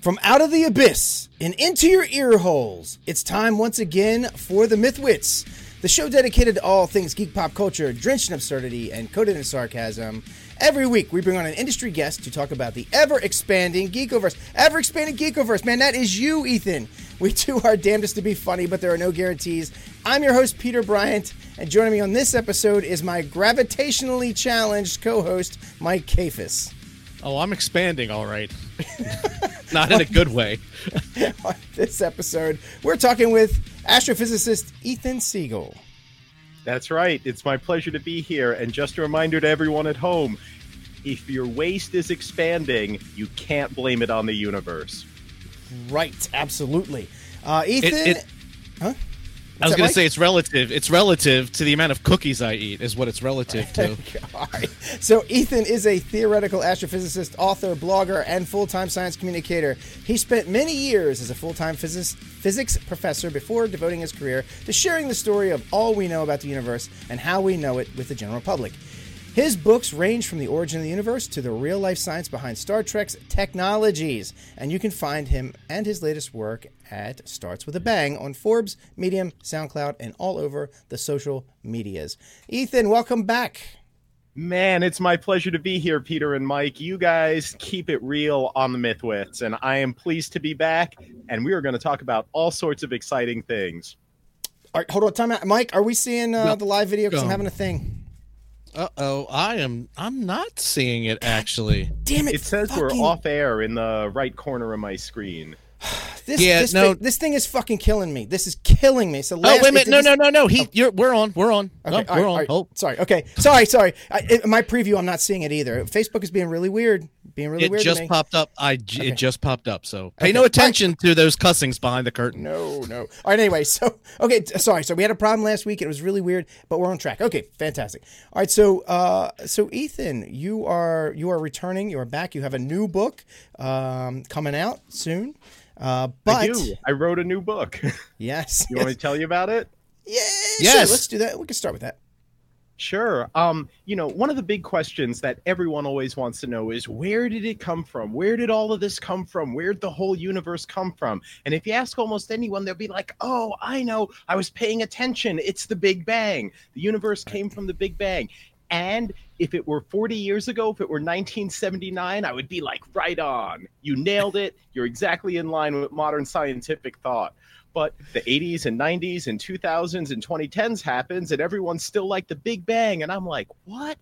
From out of the abyss and into your ear holes, it's time once again for the Mythwits, the show dedicated to all things geek pop culture, drenched in absurdity and coated in sarcasm. Every week, we bring on an industry guest to talk about the ever-expanding Geekoverse. Ever-expanding Geekoverse, man, that is you, Ethan. We do our damnedest to be funny, but there are no guarantees. I'm your host, Peter Bryant, and joining me on this episode is my gravitationally challenged co-host, Mike Kafis. Oh, I'm expanding, all right. Not in a good way. On this episode, we're talking with astrophysicist Ethan Siegel. That's right. It's my pleasure to be here. And just a reminder to everyone at home, if your waist is expanding, you can't blame it on the universe. Right. Absolutely. Ethan. Huh? I was going to say it's relative. It's relative to the amount of cookies I eat is what it's relative to. God. So Ethan is a theoretical astrophysicist, author, blogger, and full-time science communicator. He spent many years as a full-time physics professor before devoting his career to sharing the story of all we know about the universe and how we know it with the general public. His books range from the origin of the universe to the real-life science behind Star Trek's technologies, and you can find him and his latest work at Starts With a Bang on Forbes, Medium, SoundCloud, and all over the social medias. Ethan, welcome back. Man, it's my pleasure to be here, Peter and Mike. You guys keep it real on the Mythwits, and I am pleased to be back, and we are going to talk about all sorts of exciting things. All right, hold on, time out. Mike, are we seeing the live video? Because I'm having a thing. Uh-oh, I'm not seeing it, actually. Damn it. It says we're off air in the right corner of my screen. This thing is fucking killing me. This is killing me. So wait a minute. No. We're on. Okay, no, we're on. Right. Oh, sorry. Okay. Sorry. My preview, I'm not seeing it either. Facebook is being really weird. It just popped up. It just popped up. So pay no attention to those cussings behind the curtain. No. All right. Anyway, sorry. So we had a problem last week. It was really weird, but we're on track. Okay. Fantastic. All right. So, Ethan, you are returning. You are back. You have a new book coming out soon. I wrote a new book. Yes. You want me to tell you about it? Yes. Sure, let's do that. We can start with that. Sure. One of the big questions that everyone always wants to know is, where did it come from? Where did all of this come from? Where'd the whole universe come from? And if you ask almost anyone, they'll be like, oh, I know. I was paying attention. It's the Big Bang. The universe came from the Big Bang. And if it were 40 years ago, if it were 1979, I would be like, right on. You nailed it. You're exactly in line with modern scientific thought. But the 80s and 90s and 2000s and 2010s happens, and everyone's still like the Big Bang. And I'm like, what?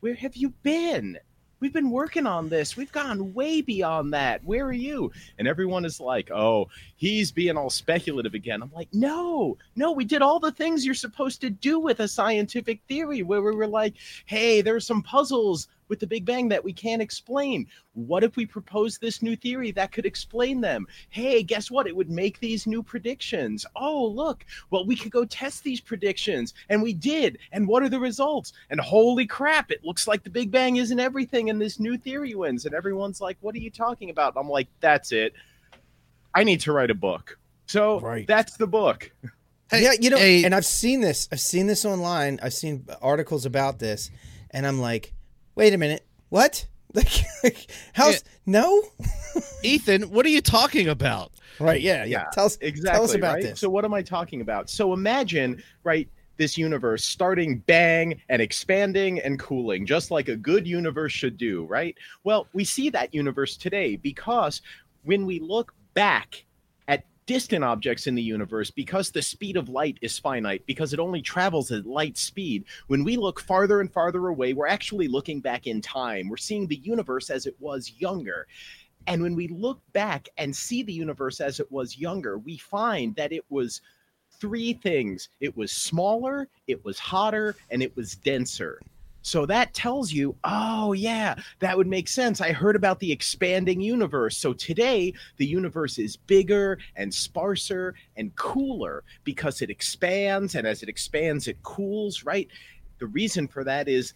Where have you been? We've been working on this. We've gone way beyond that. Where are you? And everyone is like, oh, he's being all speculative again. I'm like, no, we did all the things you're supposed to do with a scientific theory, where we were like, hey, there's some puzzles with the Big Bang that we can't explain. What if we propose this new theory that could explain them? Hey, guess what? It would make these new predictions. Oh, look, well, we could go test these predictions. And we did. And what are the results? And holy crap, it looks like the Big Bang isn't everything and this new theory wins. And everyone's like, what are you talking about? And I'm like, that's it. I need to write a book. So That's the book. Hey, and I've seen this. I've seen this online. I've seen articles about this. And I'm like, wait a minute. What? No? Ethan, what are you talking about? Right. Yeah. Tell us about this. So what am I talking about? So imagine, this universe starting bang and expanding and cooling, just like a good universe should do, right? Well, we see that universe today because when we look back at distant objects in the universe, because the speed of light is finite, because it only travels at light speed, when we look farther and farther away, we're actually looking back in time. We're seeing the universe as it was younger. And when we look back and see the universe as it was younger, we find that it was three things. It was smaller, it was hotter, and it was denser. So that tells you, oh, yeah, that would make sense. I heard about the expanding universe. So today, the universe is bigger and sparser and cooler because it expands. And as it expands, it cools, right? The reason for that is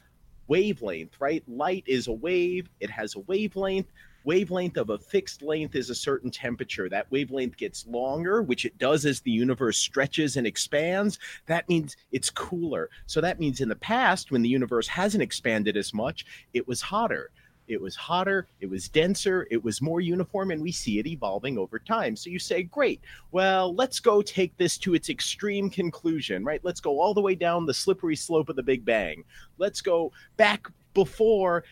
wavelength, right? Light is a wave. It has a wavelength. Wavelength of a fixed length is a certain temperature. That wavelength gets longer, which it does as the universe stretches and expands. That means it's cooler. So that means in the past, when the universe hasn't expanded as much, it was hotter. it was hotter, it was denser, it was more uniform, and we see it evolving over time. So you say, great, well, let's go take this to its extreme conclusion, right? Let's go all the way down the slippery slope of the Big Bang. Let's go back before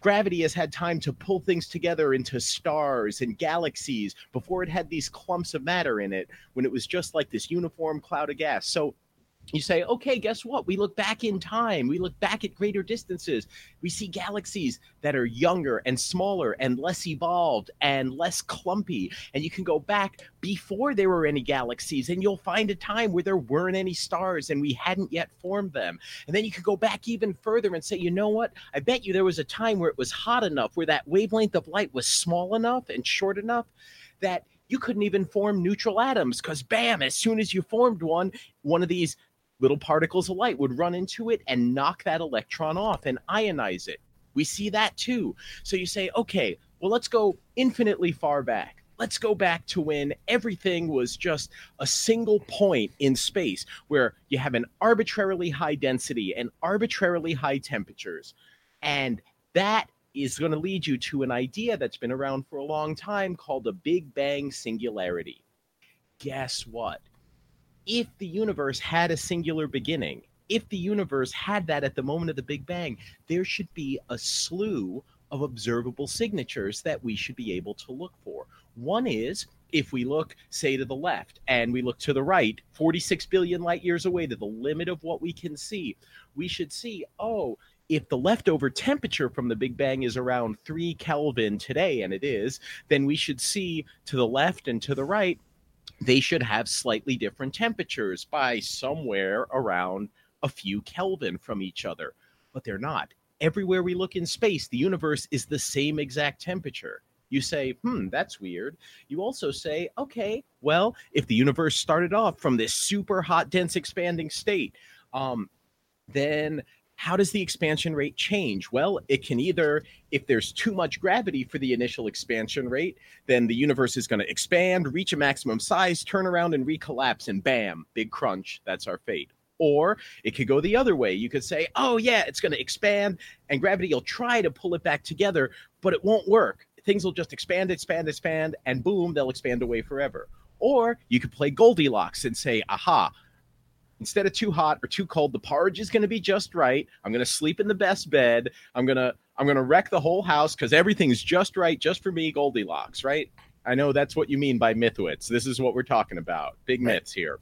gravity has had time to pull things together into stars and galaxies, before it had these clumps of matter in it, when it was just like this uniform cloud of gas. So you say, okay, guess what? We look back in time. We look back at greater distances. We see galaxies that are younger and smaller and less evolved and less clumpy. And you can go back before there were any galaxies, and you'll find a time where there weren't any stars and we hadn't yet formed them. And then you could go back even further and say, you know what? I bet you there was a time where it was hot enough, where that wavelength of light was small enough and short enough that you couldn't even form neutral atoms, because bam, as soon as you formed one, one of these little particles of light would run into it and knock that electron off and ionize it. We see that too. So you say, okay, well, let's go infinitely far back. Let's go back to when everything was just a single point in space where you have an arbitrarily high density and arbitrarily high temperatures. And that is going to lead you to an idea that's been around for a long time called the Big Bang singularity. Guess what? If the universe had a singular beginning, if the universe had that at the moment of the Big Bang, there should be a slew of observable signatures that we should be able to look for. One is, if we look, say, to the left, and we look to the right, 46 billion light years away to the limit of what we can see, we should see, oh, if the leftover temperature from the Big Bang is around 3 Kelvin today, and it is, then we should see to the left and to the right, they should have slightly different temperatures by somewhere around a few Kelvin from each other, but they're not. Everywhere we look in space, the universe is the same exact temperature. You say, that's weird. You also say, okay, well, if the universe started off from this super hot, dense, expanding state, then how does the expansion rate change? Well, it can either, if there's too much gravity for the initial expansion rate, then the universe is going to expand, reach a maximum size, turn around and recollapse, and bam, big crunch. That's our fate. Or it could go the other way. You could say, oh yeah, it's going to expand and gravity will try to pull it back together, but it won't work. Things will just expand, and boom, they'll expand away forever. Or you could play Goldilocks and say, aha, instead of too hot or too cold, the porridge is going to be just right. I'm going to sleep in the best bed. I'm going to wreck the whole house because everything's just right, just for me, Goldilocks, right? I know that's what you mean by Mythwits. This is what we're talking about. Big myths here.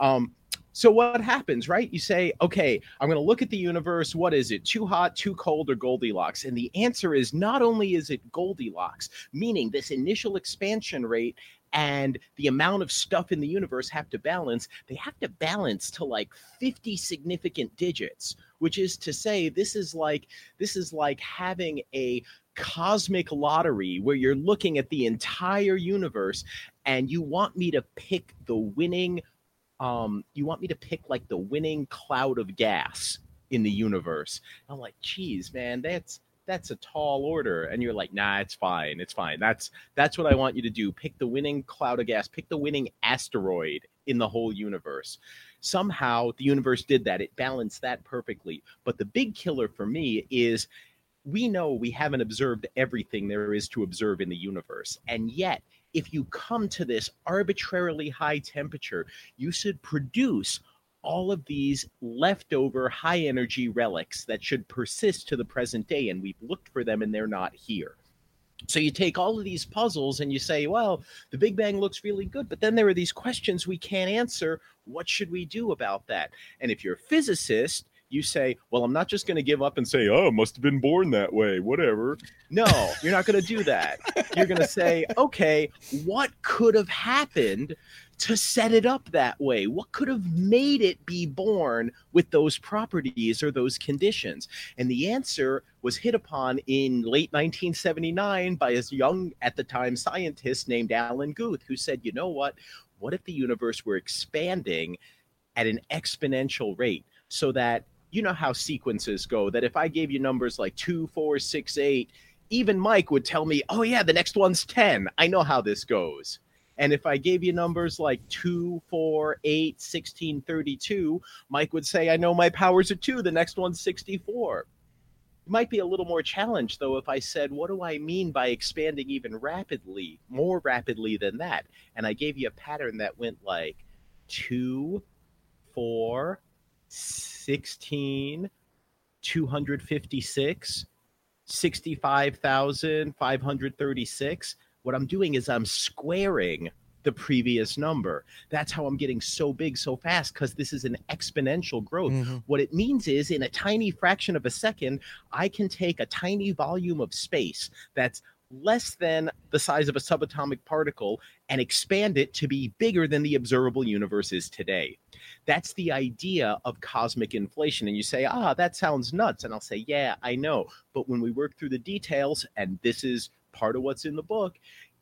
Right. So what happens, right? You say, okay, I'm going to look at the universe. What is it? Too hot, too cold, or Goldilocks? And the answer is, not only is it Goldilocks, meaning this initial expansion rate and the amount of stuff in the universe have to balance. They have to balance to like 50 significant digits, which is to say, this is like having a cosmic lottery where you're looking at the entire universe and you want me to pick the winning, like the winning cloud of gas in the universe. And I'm like, geez, man, that's a tall order. And you're like, nah, it's fine. That's what I want you to do. Pick the winning cloud of gas, pick the winning asteroid in the whole universe. Somehow the universe did that. It balanced that perfectly. But the big killer for me is, we know we haven't observed everything there is to observe in the universe. And yet, if you come to this arbitrarily high temperature, you should produce all of these leftover high energy relics that should persist to the present day, and we've looked for them and they're not here. So you take all of these puzzles and you say, well, the Big Bang looks really good, but then there are these questions we can't answer. What should we do about that? And if you're a physicist, you say, well, I'm not just going to give up and say, oh, must have been born that way, whatever. No, you're not going to do that. You're going to say, okay, what could have happened to set it up that way? What could have made it be born with those properties or those conditions? And the answer was hit upon in late 1979 by a young, at the time, scientist named Alan Guth, who said, you know what if the universe were expanding at an exponential rate, so that, you know how sequences go, that if I gave you numbers like 2, 4, 6, 8, even Mike would tell me, oh yeah, the next one's 10. I know how this goes. And if I gave you numbers like 2, 4, 8, 16, 32, Mike would say, I know my powers are 2. The next one's 64. It might be a little more challenged, though, if I said, what do I mean by expanding even rapidly, more rapidly than that? And I gave you a pattern that went like 2, 4, 16, 256, 65,536. What I'm doing is I'm squaring the previous number. That's how I'm getting so big so fast, because this is an exponential growth. Mm-hmm. What it means is, in a tiny fraction of a second, I can take a tiny volume of space that's less than the size of a subatomic particle and expand it to be bigger than the observable universe is today. That's the idea of cosmic inflation. And you say, that sounds nuts. And I'll say, yeah, I know. But when we work through the details, and this is part of what's in the book,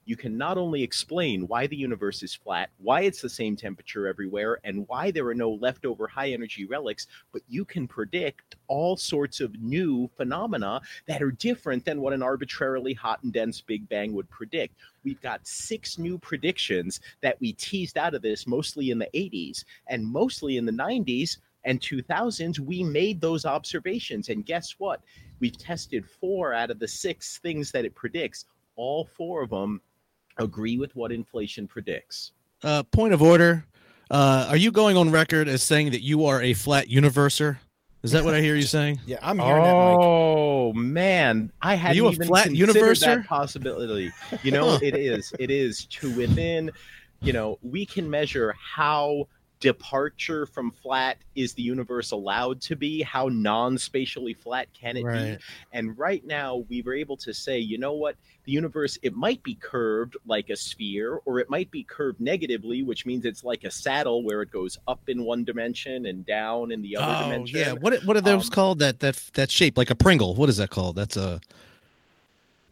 you can not only explain why the universe is flat, why it's the same temperature everywhere, and why there are no leftover high-energy relics, but you can predict all sorts of new phenomena that are different than what an arbitrarily hot and dense Big Bang would predict. We've got 6 new predictions that we teased out of this, mostly in the 80s, and mostly in the 90s and 2000s, we made those observations. And guess what? We've tested 4 out of the 6 things that it predicts. All 4 of them agree with what inflation predicts. Point of order. Are you going on record as saying that you are a flat universer? Is that what I hear you saying? Yeah, I'm hearing that, Mike. Oh, man. I hadn't even considered that possibility. You know, it is to within, you know, we can measure how departure from flat is the universe allowed to be, how non-spatially flat can it be? And right now we were able to say, you know what, the universe, it might be curved like a sphere, or it might be curved negatively, which means it's like a saddle where it goes up in one dimension and down in the other dimension. Yeah, what are those called? That shape, like a Pringle. What is that called? That's a...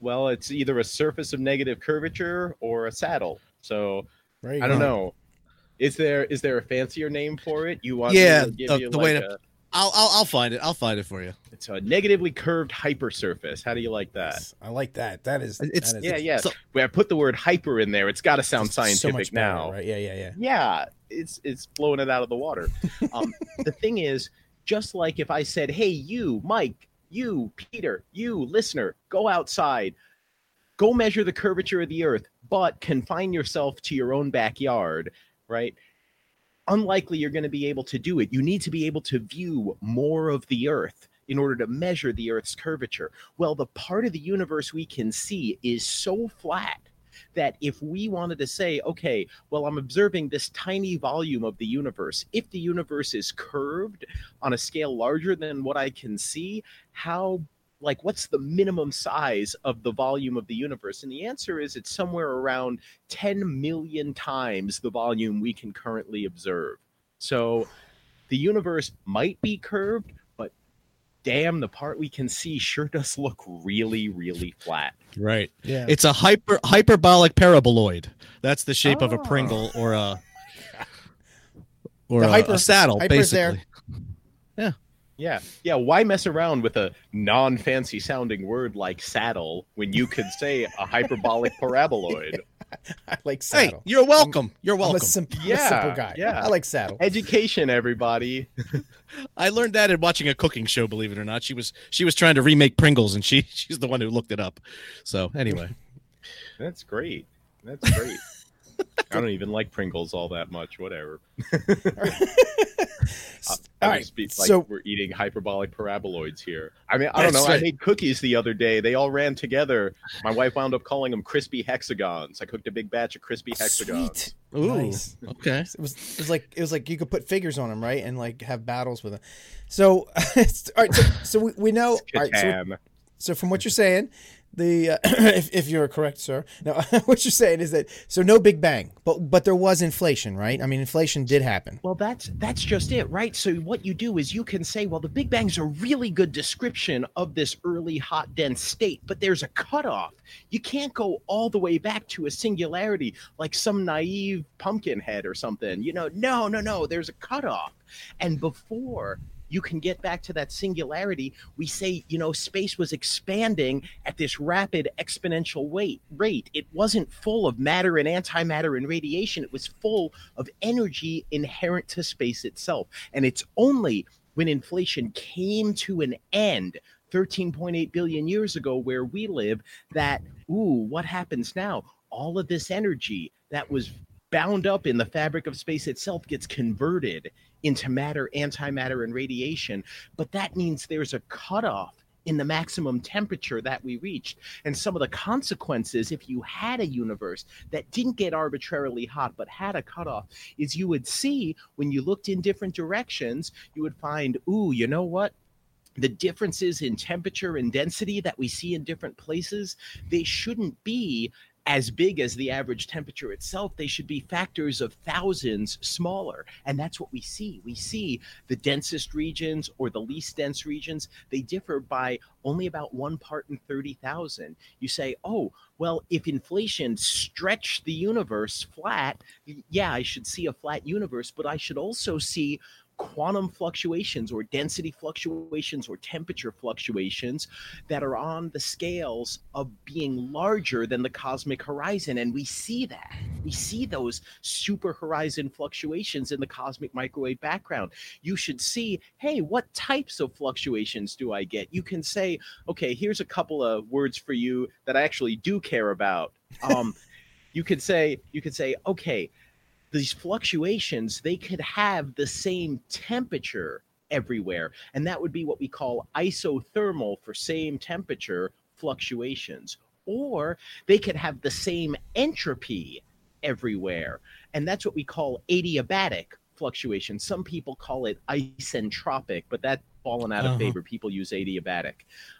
Well, it's either a surface of negative curvature or a saddle. So I don't know. Is there a fancier name for it? You want to give you the like way to, I'll find it. I'll find it for you. It's a negatively curved hypersurface. How do you like that? Yes, I like that. That is. So, where I put the word hyper in there, it's got to sound scientific so much better, now. Right? Yeah. Yeah, it's blowing it out of the water. The thing is, just like if I said, "Hey, you, Mike, you, Peter, you, listener, go outside, go measure the curvature of the Earth, but confine yourself to your own backyard." Right? Unlikely you're going to be able to do it. You need to be able to view more of the Earth in order to measure the Earth's curvature. Well, the part of the universe we can see is so flat that if we wanted to say, okay, well, I'm observing this tiny volume of the universe. If the universe is curved on a scale larger than what I can see, what's the minimum size of the volume of the universe? And the answer is it's somewhere around 10 million times the volume we can currently observe. So the universe might be curved, but damn, the part we can see sure does look really, really flat. Right. Yeah. It's a hyperbolic paraboloid. That's the shape of a Pringle or a saddle, basically. There. Yeah. Yeah. Why mess around with a non-fancy sounding word like saddle when you could say a hyperbolic paraboloid? Yeah. I like saddle. Hey, you're welcome. I'm a simple guy. Yeah. I like saddle. Education, everybody. I learned that in watching a cooking show, believe it or not. She was trying to remake Pringles, and she's the one who looked it up. So anyway. That's great. I don't even like Pringles all that much. Whatever. All right. So we're eating hyperbolic paraboloids here. I mean, I don't know. Right. I made cookies the other day. They all ran together. My wife wound up calling them crispy hexagons. I cooked a big batch of crispy hexagons. Sweet. Ooh. Nice. Okay. It was like you could put figures on them, right, and like have battles with them. So all right. So we know. All right, so from what you're saying. If you're correct, sir. No, what you're saying is that no Big Bang, but there was inflation, right? I mean, inflation did happen. Well, that's just it, right? So what you do is you can say, well, the Big Bang's a really good description of this early hot dense state, but there's a cutoff. You can't go all the way back to a singularity like some naive pumpkin head or something. You know, no. There's a cutoff, and before you can get back to that singularity, we say, you know, space was expanding at this rapid exponential rate. It wasn't full of matter and antimatter and radiation. It was full of energy inherent to space itself. And it's only when inflation came to an end 13.8 billion years ago where we live, that, ooh, what happens now? All of this energy that was bound up in the fabric of space itself gets converted into matter, antimatter, and radiation. But that means there's a cutoff in the maximum temperature that we reached. And some of the consequences, if you had a universe that didn't get arbitrarily hot but had a cutoff, is you would see when you looked in different directions, you would find, ooh, you know what? The differences in temperature and density that we see in different places, they shouldn't be as big as the average temperature itself. They should be factors of thousands smaller. And that's what we see. We see the densest regions or the least dense regions, they differ by only about 1 part in 30,000. You say, oh, well, if inflation stretched the universe flat, yeah, I should see a flat universe, but I should also see quantum fluctuations or density fluctuations or temperature fluctuations that are on the scales of being larger than the cosmic horizon. And we see that. We see those super horizon fluctuations in the cosmic microwave background. You should see, hey, what types of fluctuations do I get? You can say, okay, here's a couple of words for you that I actually do care about. You could say, okay, these fluctuations, they could have the same temperature everywhere. And that would be what we call isothermal for same temperature fluctuations. Or they could have the same entropy everywhere. And that's what we call adiabatic fluctuation. Some people call it isentropic, but that's fallen out of favor. People use adiabatic.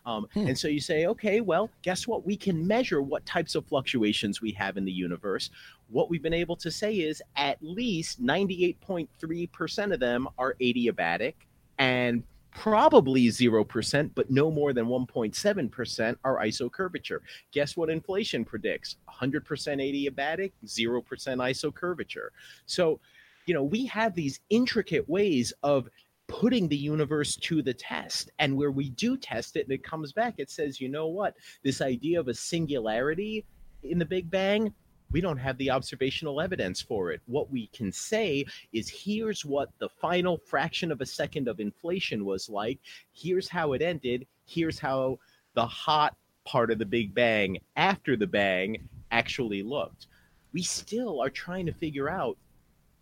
And so you say, okay, well, guess what? We can measure what types of fluctuations we have in the universe. What we've been able to say is at least 98.3% of them are adiabatic, and probably 0%, but no more than 1.7% are isocurvature. Guess what inflation predicts? 100% adiabatic, 0% isocurvature. So, you know, we have these intricate ways of putting the universe to the test. And where we do test it and it comes back, it says, you know what? This idea of a singularity in the Big Bang, we don't have the observational evidence for it. What we can say is, here's what the final fraction of a second of inflation was like. Here's how it ended. Here's how the hot part of the Big Bang after the bang actually looked. We still are trying to figure out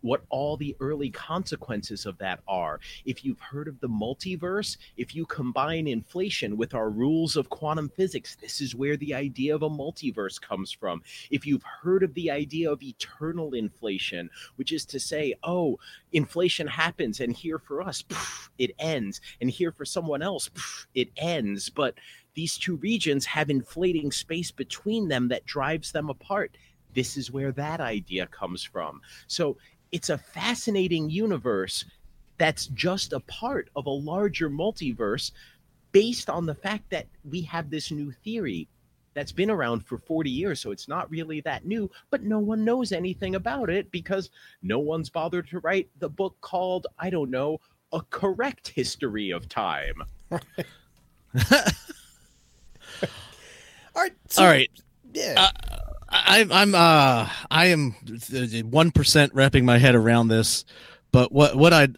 what all the early consequences of that are. If you've heard of the multiverse, if you combine inflation with our rules of quantum physics, this is where the idea of a multiverse comes from. If you've heard of the idea of eternal inflation, which is to say, oh, inflation happens, and here for us, it ends, and here for someone else, it ends. But these two regions have inflating space between them that drives them apart. This is where that idea comes from. So it's a fascinating universe that's just a part of a larger multiverse based on the fact that we have this new theory that's been around for 40 years, so it's not really that new, but no one knows anything about it because no one's bothered to write the book called, I don't know, A Correct History of Time. All right. Yeah. I am 1% wrapping my head around this, but what I'd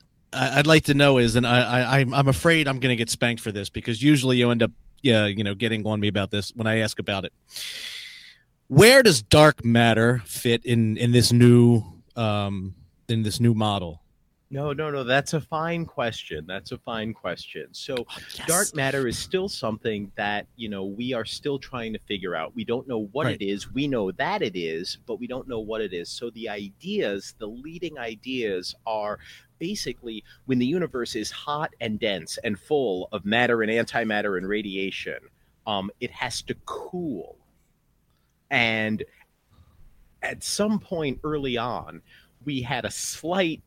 like to know is, and I'm afraid I'm going to get spanked for this because usually you end up, getting on me about this when I ask about it. Where does dark matter fit in this new model? No. That's a fine question. So yes. Dark matter is still something that, we are still trying to figure out. We don't know what it is. We know that it is, but we don't know what it is. So the leading ideas are basically when the universe is hot and dense and full of matter and antimatter and radiation, it has to cool. And at some point early on, we had a slight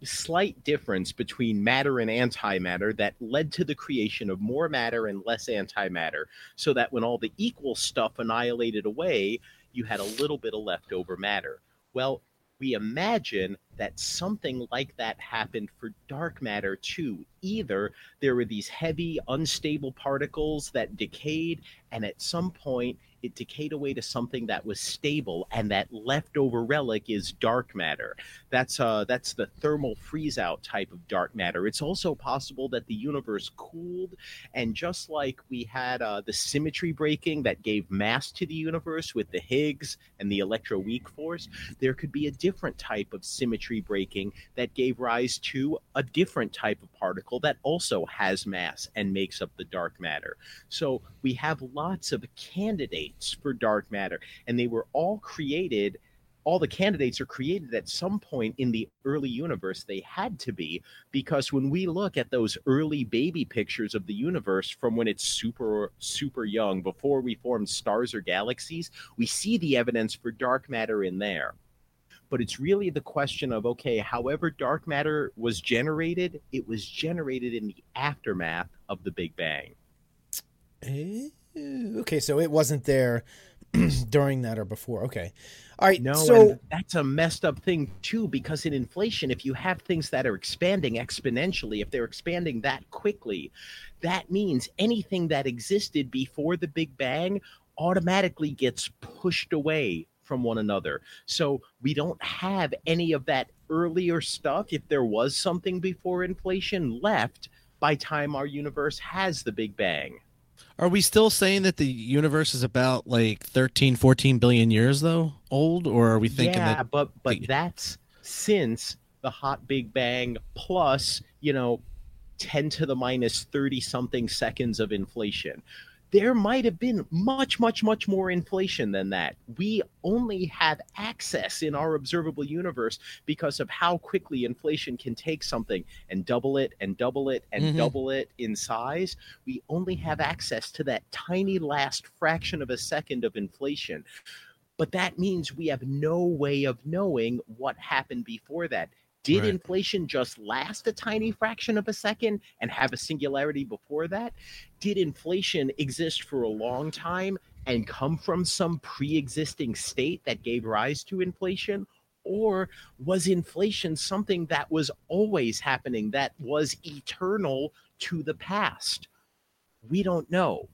difference between matter and antimatter that led to the creation of more matter and less antimatter, so that when all the equal stuff annihilated away, you had a little bit of leftover matter. Well, we imagine that something like that happened for dark matter too. Either there were these heavy, unstable particles that decayed, and at some point it decayed away to something that was stable, and that leftover relic is dark matter. That's the thermal freeze-out type of dark matter. It's also possible that the universe cooled, and just like we had the symmetry breaking that gave mass to the universe with the Higgs and the electroweak force, there could be a different type of symmetry breaking that gave rise to a different type of particle that also has mass and makes up the dark matter. So we have lots of candidates for dark matter, and they were all created. All the candidates are created at some point in the early universe. They had to be, because when we look at those early baby pictures of the universe from when it's super, super young, before we formed stars or galaxies, we see the evidence for dark matter in there. But it's really the question of, okay, however dark matter was generated, it was generated in the aftermath of the Big Bang. Okay, so it wasn't there during that or before. Okay. All right. No, so that's a messed up thing too, because in inflation, if you have things that are expanding exponentially, if they're expanding that quickly, that means anything that existed before the Big Bang automatically gets pushed away from one another. So we don't have any of that earlier stuff, if there was something before inflation, left by time our universe has the Big Bang. Are we still saying that the universe is about like 13, 14 billion years though old, or are we thinking that? Yeah, but that's since the hot Big Bang plus, 10 to the minus 30 something seconds of inflation. There might have been much, much, much more inflation than that. We only have access in our observable universe because of how quickly inflation can take something and double it and double it and double it in size. We only have access to that tiny last fraction of a second of inflation. But that means we have no way of knowing what happened before that. Did inflation just last a tiny fraction of a second and have a singularity before that? Did inflation exist for a long time and come from some pre-existing state that gave rise to inflation? Or was inflation something that was always happening, that was eternal to the past? We don't know.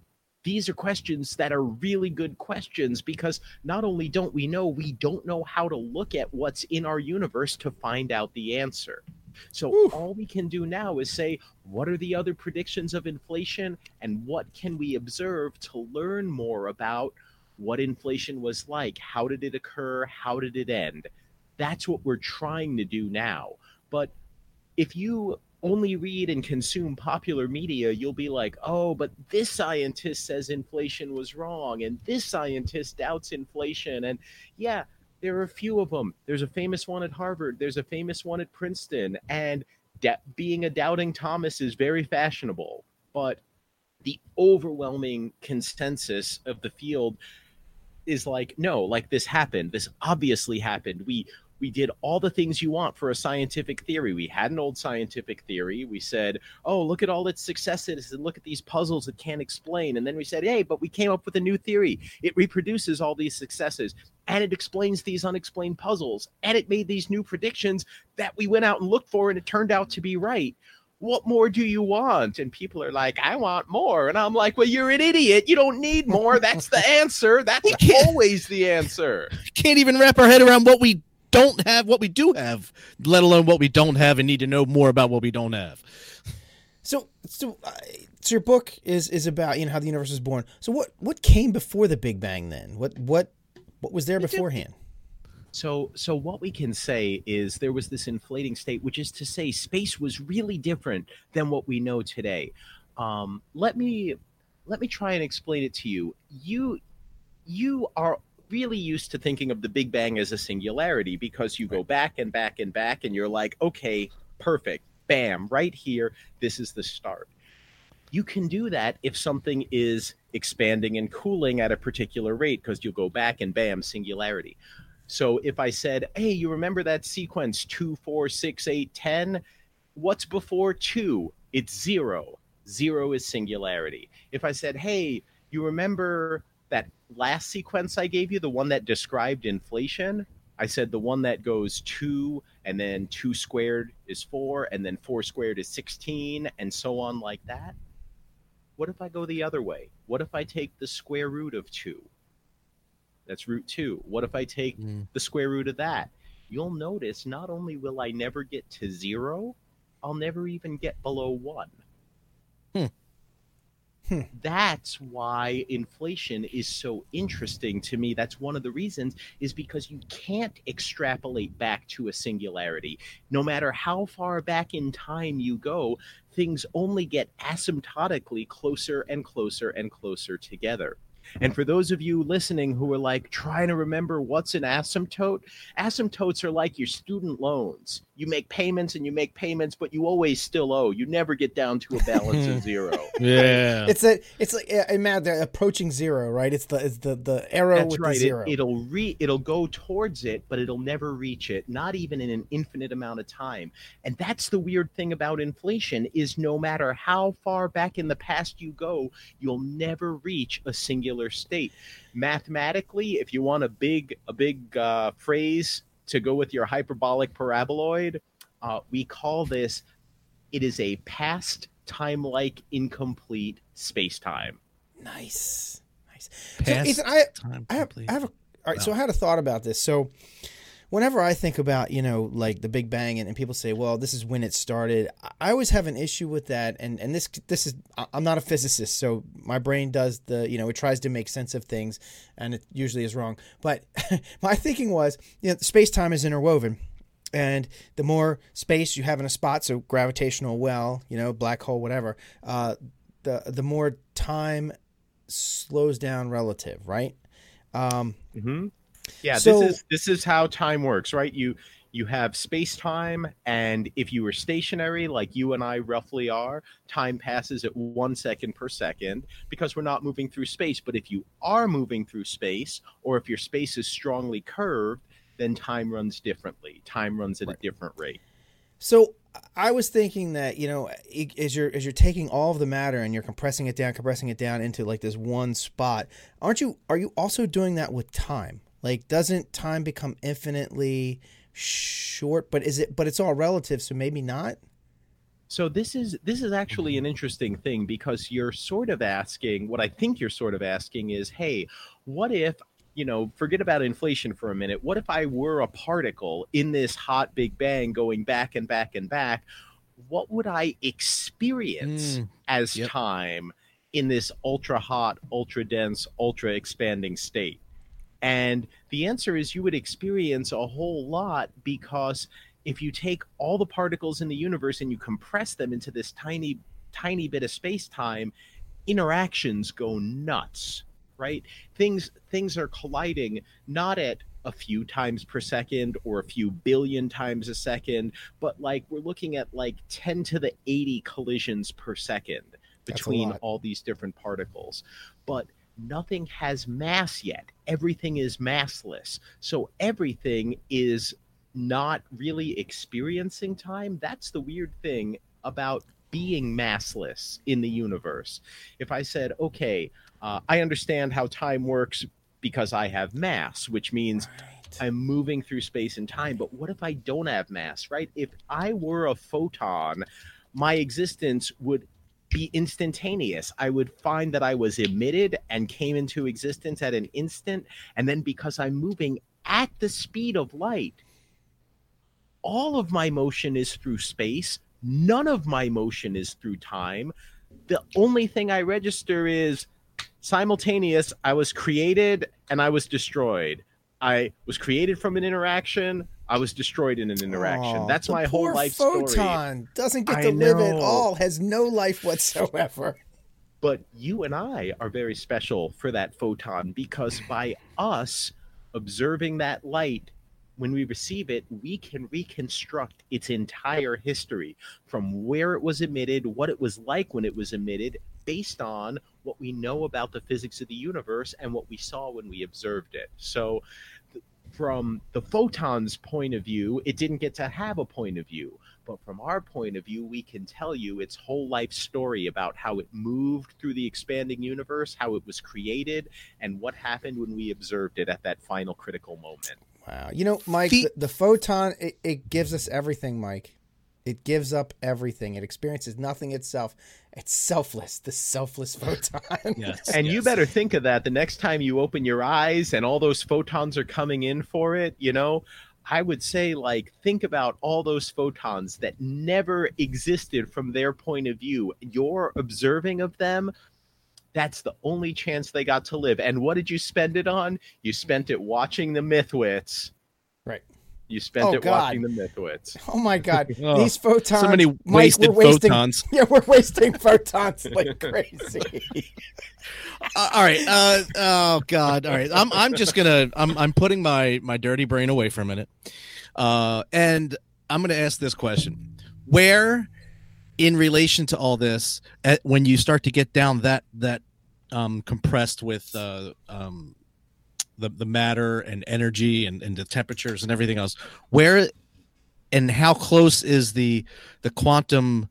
These are questions that are really good questions, because not only don't we don't know how to look at what's in our universe to find out the answer. So all we can do now is say, what are the other predictions of inflation, and what can we observe to learn more about what inflation was like? How did it occur? How did it end? That's what we're trying to do now. But if you only read and consume popular media, you'll be like, oh, but this scientist says inflation was wrong, and this scientist doubts inflation. And yeah, there are a few of them. There's a famous one at Harvard. There's a famous one at Princeton. And being a doubting Thomas is very fashionable. But the overwhelming consensus of the field is like, no, like this happened. This obviously happened. We did all the things you want for a scientific theory. We had an old scientific theory. We said, oh, look at all its successes, and look at these puzzles it can't explain. And then we said, hey, but we came up with a new theory. It reproduces all these successes, and it explains these unexplained puzzles, and it made these new predictions that we went out and looked for, and it turned out to be right. What more do you want? And people are like, I want more. And I'm like, well, you're an idiot. You don't need more. That's the answer. That's always the answer. Can't even wrap our head around what we don't have, what we do have, let alone what we don't have, and need to know more about what we don't have. So your book is about how the universe was born. So what came before the Big Bang then? What was there beforehand? So what we can say is there was this inflating state, which is to say space was really different than what we know today. Let me try and explain it to you. You are really used to thinking of the Big Bang as a singularity, because you go back and back and back, and you're like, okay, perfect, bam, right here, this is the start. You can do that if something is expanding and cooling at a particular rate, because you'll go back and bam, singularity. So if I said, hey, you remember that sequence 2, 4, 6, 8, 10? What's before 2? It's 0. 0 is singularity. If I said, hey, you remember that last sequence I gave you, the one that described inflation, I said the one that goes 2 and then 2 squared is 4 and then 4 squared is 16 and so on like that. What if I go the other way? What if I take the square root of 2? That's root 2. What if I take the square root of that? You'll notice not only will I never get to 0, I'll never even get below 1. That's why inflation is so interesting to me. That's one of the reasons, is because you can't extrapolate back to a singularity. No matter how far back in time you go, things only get asymptotically closer and closer and closer together. And for those of you listening who are like trying to remember what's an asymptote, asymptotes are like your student loans. You make payments and you make payments, but you always still owe. You never get down to a balance of 0. Yeah, it's like Matt, they're approaching 0, right? It's the arrow with the 0. It'll go towards it, but it'll never reach it. Not even in an infinite amount of time. And that's the weird thing about inflation is no matter how far back in the past you go, you'll never reach a singular state. Mathematically, if you want a big phrase to go with your hyperbolic paraboloid, we call this, it is a past time-like incomplete space-time. Nice. Past so, Ethan, I had a thought about this. So whenever I think about, like the Big Bang and people say, well, this is when it started, I always have an issue with that. And this is, I'm not a physicist, so my brain does it tries to make sense of things and it usually is wrong. But my thinking was, space-time is interwoven. And the more space you have in a spot, so gravitational well, black hole, whatever, the more time slows down relative, right? Mm-hmm. Yeah, so, this is how time works, right? You have space-time, and if you were stationary, like you and I roughly are, time passes at 1 second per second because we're not moving through space. But if you are moving through space, or if your space is strongly curved, then time runs differently. Time runs at a different rate. So I was thinking that, as you're taking all of the matter and you're compressing it down into like this one spot, are you also doing that with time? Like, doesn't time become infinitely short? But it's all relative, so maybe not. So this is actually an interesting thing, because you're sort of asking, what I think you're sort of asking is, hey, what if, forget about inflation for a minute. What if I were a particle in this hot Big Bang going back and back and back? What would I experience as time in this ultra hot, ultra dense, ultra expanding state? And the answer is you would experience a whole lot, because if you take all the particles in the universe and you compress them into this tiny, tiny bit of space-time, interactions go nuts, right? Things are colliding not at a few times per second or a few billion times a second, but like we're looking at like 10 to the 80 collisions per second between all these different particles. But nothing has mass yet. Everything is massless. So everything is not really experiencing time. That's the weird thing about being massless in the universe. If I said, okay, I understand how time works because I have mass, which means I'm moving through space and time. But what if I don't have mass, right? If I were a photon, my existence would be instantaneous. I would find that I was emitted and came into existence at an instant. And then because I'm moving at the speed of light, all of my motion is through space. None of my motion is through time. The only thing I register is simultaneous. I was created and I was destroyed. I was created from an interaction. I was destroyed in an interaction. That's my whole life story. Poor photon doesn't get to live at all, has no life whatsoever. But you and I are very special for that photon, because by us observing that light, when we receive it, we can reconstruct its entire history from where it was emitted, what it was like when it was emitted, based on what we know about the physics of the universe and what we saw when we observed it. So from the photon's point of view, it didn't get to have a point of view. But from our point of view, we can tell you its whole life story about how it moved through the expanding universe, how it was created, and what happened when we observed it at that final critical moment. Wow. Mike, the photon, it gives us everything, Mike. It gives up everything. It experiences nothing itself. It's selfless, the selfless photon. Yes, and yes. You better think of that the next time you open your eyes and all those photons are coming in for it. You know, I would say, like, think about all those photons that never existed from their point of view. You're observing of them. That's the only chance they got to live. And what did you spend it on? You spent it watching the Mythwits. Right. You spent watching the Mythwits. Oh, my God. Oh, these photons. So many wasted photons. Yeah, we're wasting photons like crazy. All right. Oh, God. All right. I'm just going to – I'm putting my dirty brain away for a minute. And I'm going to ask this question. Where, in relation to all this, when you start to get down that compressed with the matter and energy and the temperatures and everything else, where and how close is the quantum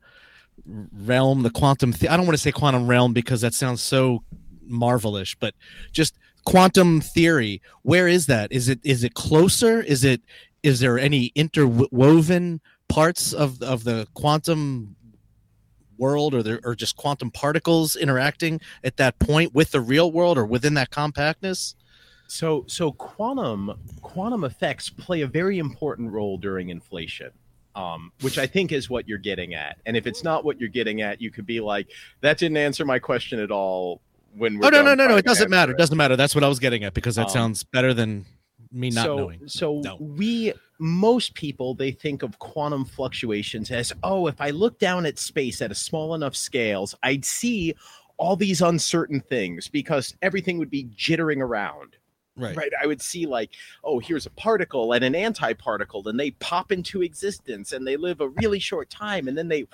realm, I don't want to say quantum realm because that sounds so marvelous, but just quantum theory, where is that? Is it closer? Is there any interwoven parts of the quantum world or just quantum particles interacting at that point with the real world or within that compactness? So quantum effects play a very important role during inflation, which I think is what you're getting at. And if it's not what you're getting at, you could be like, that didn't answer my question at all. When we're no, it doesn't matter. It doesn't matter. That's what I was getting at, because that sounds better than me not knowing. So no. Most people, they think of quantum fluctuations as, if I look down at space at a small enough scales, I'd see all these uncertain things because everything would be jittering around. Right. I would see like, here's a particle and an antiparticle, and they pop into existence and they live a really short time and then they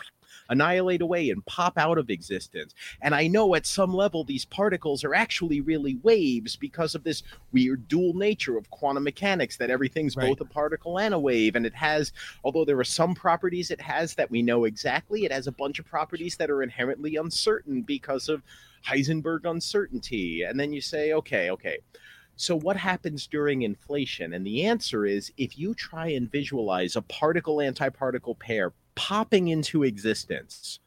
annihilate away and pop out of existence. And I know at some level these particles are actually really waves because of this weird dual nature of quantum mechanics, that everything's both a particle and a wave. And it has, although there are some properties it has that we know exactly, it has a bunch of properties that are inherently uncertain because of Heisenberg uncertainty. And then you say, okay. So what happens during inflation? And the answer is, if you try and visualize a particle-antiparticle pair popping into existence,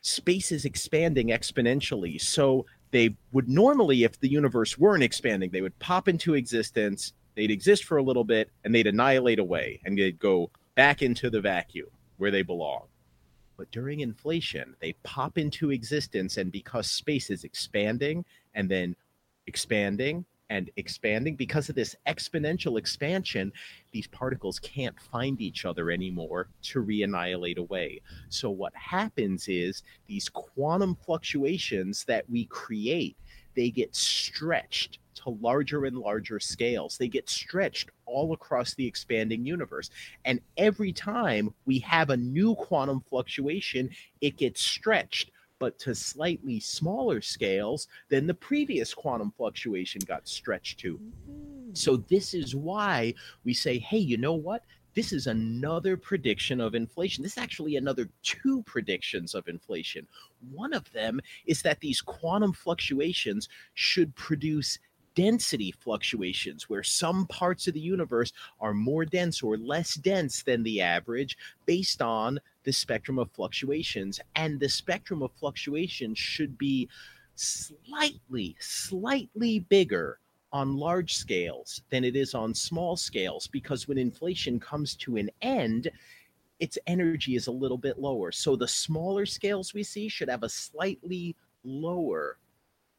space is expanding exponentially. So they would normally, if the universe weren't expanding, they would pop into existence, they'd exist for a little bit, and they'd annihilate away, and they'd go back into the vacuum where they belong. But during inflation, they pop into existence, and because space is expanding and then expanding, and expanding, because of this exponential expansion, these particles can't find each other anymore to re-annihilate away. So what happens is these quantum fluctuations that we create, they get stretched to larger and larger scales. They get stretched all across the expanding universe. And every time we have a new quantum fluctuation, it gets stretched, but to slightly smaller scales than the previous quantum fluctuation got stretched to. So this is why we say, hey, you know what? This is another prediction of inflation. This is actually another two predictions of inflation. One of them is that these quantum fluctuations should produce density fluctuations, where some parts of the universe are more dense or less dense than the average based on the spectrum of fluctuations. And the spectrum of fluctuations should be slightly bigger on large scales than it is on small scales, because when inflation comes to an end, its energy is a little bit lower. So the smaller scales we see should have a slightly lower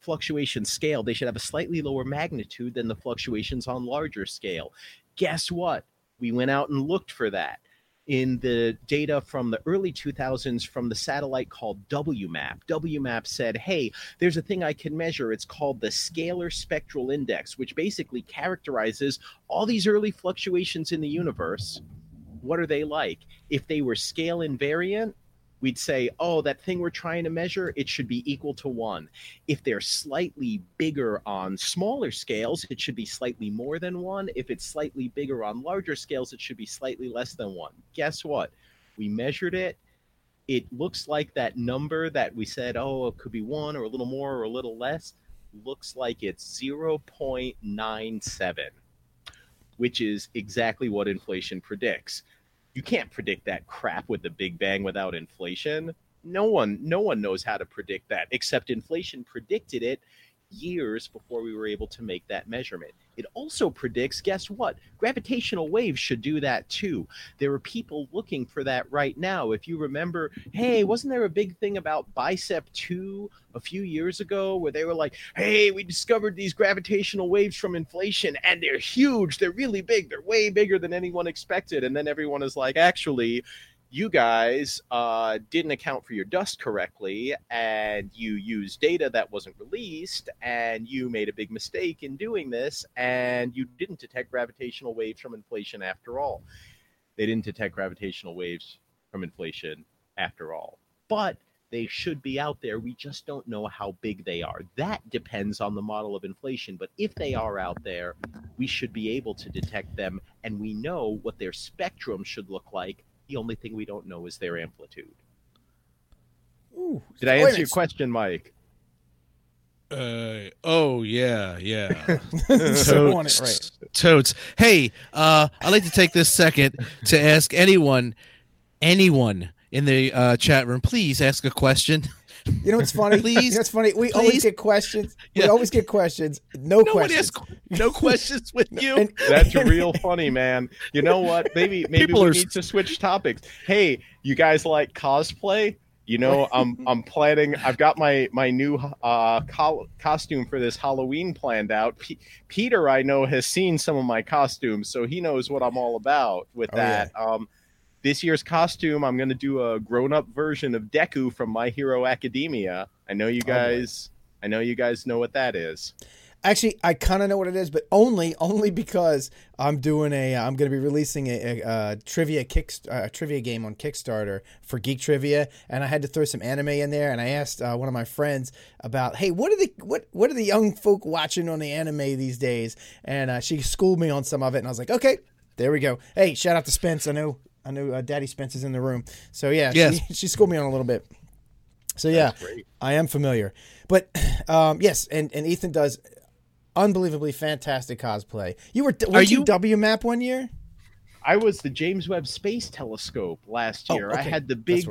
fluctuation scale. They should have a slightly lower magnitude than the fluctuations on larger scale. Guess what? We went out and looked for that in the data from the early 2000s from the satellite called WMAP. WMAP said, hey, there's a thing I can measure. It's called the Scalar Spectral Index, which basically characterizes all these early fluctuations in the universe. What are they like? If they were scale invariant, we'd say, that thing we're trying to measure, it should be equal to 1. If they're slightly bigger on smaller scales, it should be slightly more than 1. If it's slightly bigger on larger scales, it should be slightly less than 1. Guess what? We measured it. It looks like that number that we said, it could be 1 or a little more or a little less, looks like it's 0.97, which is exactly what inflation predicts. You can't predict that crap with the Big Bang without inflation. No one knows how to predict that, except inflation predicted it years before we were able to make that measurement. It also predicts, guess what? Gravitational waves should do that too. There are people looking for that right now. If you remember, hey, wasn't there a big thing about BICEP2 a few years ago where they were like, hey, we discovered these gravitational waves from inflation and they're huge. They're really big. They're way bigger than anyone expected. And then everyone is like, actually, you guys didn't account for your dust correctly, and you used data that wasn't released, and you made a big mistake in doing this, and you didn't detect gravitational waves from inflation after all. They didn't detect gravitational waves from inflation after all. But they should be out there. We just don't know how big they are. That depends on the model of inflation. But if they are out there, we should be able to detect them, and we know what their spectrum should look like. The only thing we don't know is their amplitude. Ooh, did I answer your question, Mike? Yeah. Totes, right. Totes. Hey, I'd like to take this second to ask anyone in the chat room, please ask a question. You know what's funny? We always get questions. Yeah. We always get questions. No questions with you. That's real funny, man. You know what? Maybe we need to switch topics. Hey, you guys like cosplay? You know, I'm planning. I've got my new costume for this Halloween planned out. Peter, I know, has seen some of my costumes, so he knows what I'm all about with that. Yeah. This year's costume, I'm going to do a grown-up version of Deku from My Hero Academia. I know you guys know what that is. Actually, I kind of know what it is, but only because I'm going to be releasing a trivia game on Kickstarter for Geek Trivia, and I had to throw some anime in there. And I asked one of my friends about, hey, what are the young folk watching on the anime these days? And she schooled me on some of it, and I was like, okay, there we go. Hey, shout out to Spence. I know Daddy Spence is in the room. So, yeah, yes. She schooled me on a little bit. So, yeah, I am familiar. But, yes, and Ethan does unbelievably fantastic cosplay. Were you WMAP one year? I was the James Webb Space Telescope last year. Okay. I had the big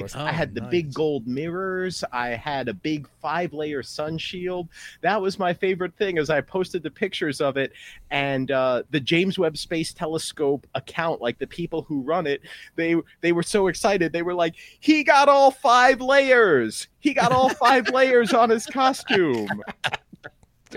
big gold mirrors. I had a big 5-layer sun shield. That was my favorite thing, as I posted the pictures of it, and the James Webb Space Telescope account, like the people who run it, they were so excited. They were like, "He got all 5 layers. He got all 5 layers on his costume."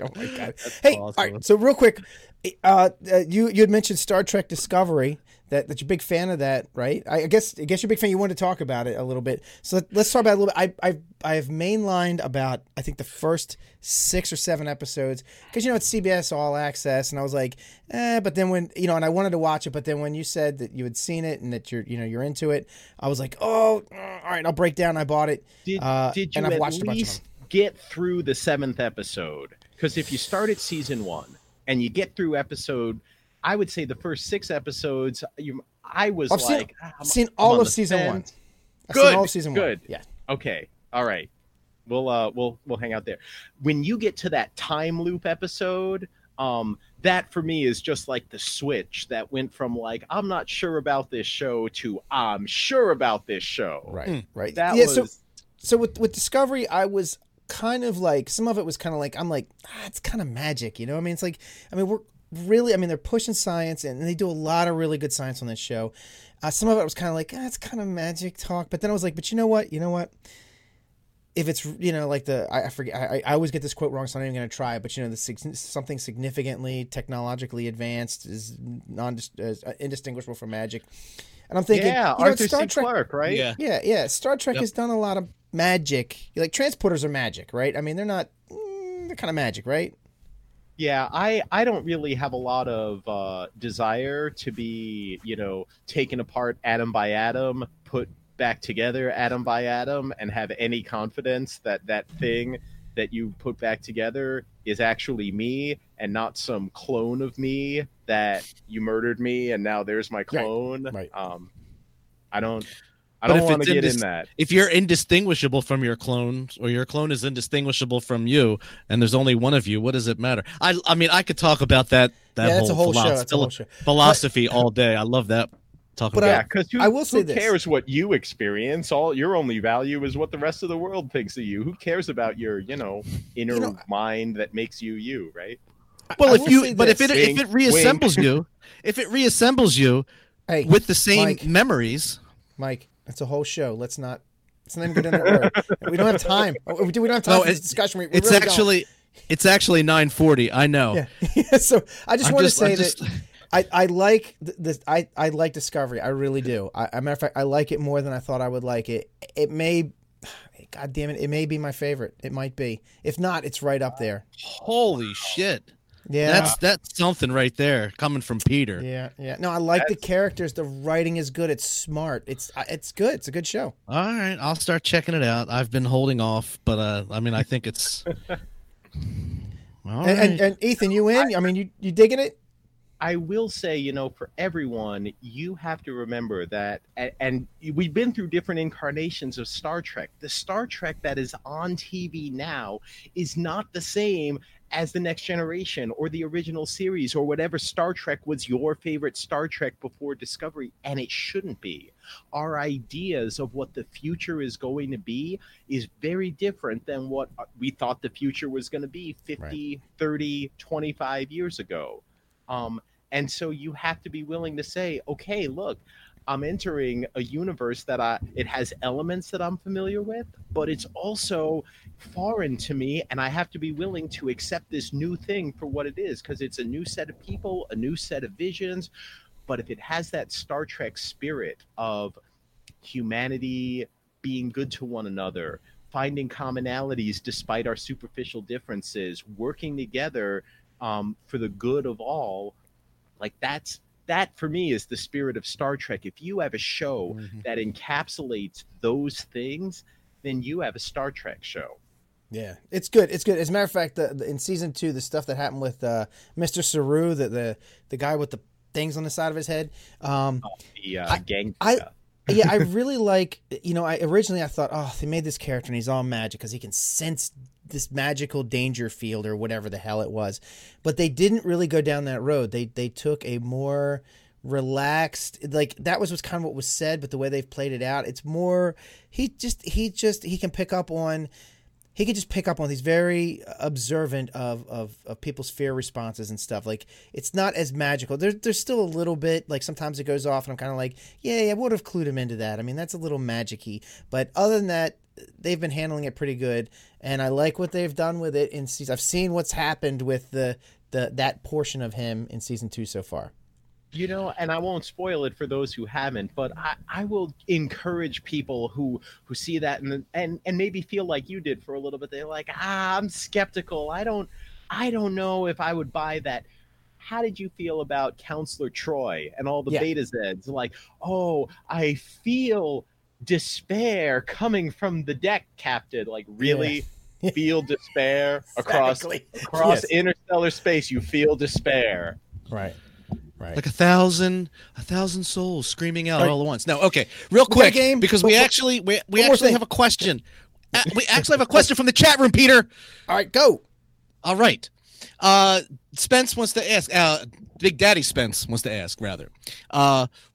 Oh my God. Hey, awesome. All right, so real quick, you had mentioned Star Trek Discovery. That you're a big fan of that, right? I guess you're a big fan. You wanted to talk about it a little bit. So let's talk about it a little bit. I've mainlined about, I think, the first 6 or 7 episodes. Because, you know, it's CBS All Access. And I was like, but then when, you know, and I wanted to watch it. But then when you said that you had seen it and that you're into it, I was like, oh, all right, I'll break down. I bought it. Did you and I've watched at least get through the 7th episode? Because if you start at season 1 and you get through episode, I would say the first 6 episodes, I've seen all of season one. Good. Yeah. Okay. All right. We'll hang out there. When you get to that time loop episode, that for me is just like the switch that went from like, I'm not sure about this show to I'm sure about this show. Right. Right. That was... So with Discovery, I was kind of like, some of it was kind of like, I'm like, it's kind of magic, you know? I mean, it's like, they're pushing science, and they do a lot of really good science on this show. Some of it was kind of like, it's kind of magic talk. But then I was like, but you know what? If it's, you know, like I always get this quote wrong, so I'm not even going to try it. But, you know, something significantly technologically advanced is indistinguishable from magic. And I'm thinking, yeah, Arthur C. Clarke, right? Yeah. Star Trek has done a lot of magic. Like, transporters are magic, right? I mean, they're kind of magic, right? Yeah, I don't really have a lot of desire to be, you know, taken apart atom by atom, put back together atom by atom, and have any confidence that that thing that you put back together is actually me and not some clone of me that you murdered me and now there's my clone. Right. I don't want to get in that. If you're indistinguishable from your clone, or your clone is indistinguishable from you, and there's only one of you, what does it matter? I mean, I could talk about that whole philosophy all day. I love that. talking about. Yeah, because who cares what you experience? All your only value is what the rest of the world thinks of you. Who cares about your, inner mind that makes you, right? Well, if it reassembles you hey, with the same memories, Mike, that's a whole show. Let's not. It's not even good enough. We don't have time. We don't have time for this discussion. It's actually 9:40. I know. Yeah. So I like Discovery. I really do. As a matter of fact, I like it more than I thought I would like it. It may, God damn it, it may be my favorite. It might be. If not, it's right up there. Holy shit. Yeah. That's something right there coming from Peter. Yeah. No, I like the characters. The writing is good. It's smart. It's good. It's a good show. All right. I'll start checking it out. I've been holding off, but I think it's and Ethan, you in? You digging it? I will say, for everyone, you have to remember that, and we've been through different incarnations of Star Trek. The Star Trek that is on TV now is not the same as the Next Generation or the original series or whatever Star Trek was your favorite Star Trek before Discovery, and it shouldn't be. Our ideas of what the future is going to be is very different than what we thought the future was going to be 50, 30, 25 years ago. And so you have to be willing to say, okay, look, I'm entering a universe that it has elements that I'm familiar with, but it's also foreign to me, and I have to be willing to accept this new thing for what it is, because it's a new set of people, a new set of visions. But if it has that Star Trek spirit of humanity being good to one another, finding commonalities despite our superficial differences, working together for the good of all, that for me is the spirit of Star Trek. If you have a show that encapsulates those things, then you have a Star Trek show. Yeah, it's good. It's good. As a matter of fact, in season 2, the stuff that happened with Mr. Saru, the guy with the things on the side of his head, gang. Yeah, I really like. Originally I thought, oh, they made this character and he's all magic because he can sense this magical danger field or whatever the hell it was, but they didn't really go down that road. They took a more relaxed, that was kind of what was said, but the way they've played it out, it's more he could just pick up on these very observant of people's fear responses and stuff. It's not as magical. There's still a little bit, sometimes it goes off and I'm kind of yeah, I would have clued him into that. That's a little magic-y. But other than that, they've been handling it pretty good. And I like what they've done with it. I've seen what's happened with that portion of him in season 2 so far. And I won't spoil it for those who haven't, but I will encourage people who see that and maybe feel like you did for a little bit. They're like, I'm skeptical. I don't know if I would buy that. How did you feel about Counselor Troi and all the Beta Zeds? I feel despair coming from the deck, Captain. Really? Yeah. Feel despair across interstellar space. You feel despair. Right. Like a thousand souls screaming out all at once. Now, okay, real quick, because we actually have a question. We actually have a question from the chat room, Peter. All right, go. All right. Spence wants to ask, Big Daddy Spence wants to ask, rather,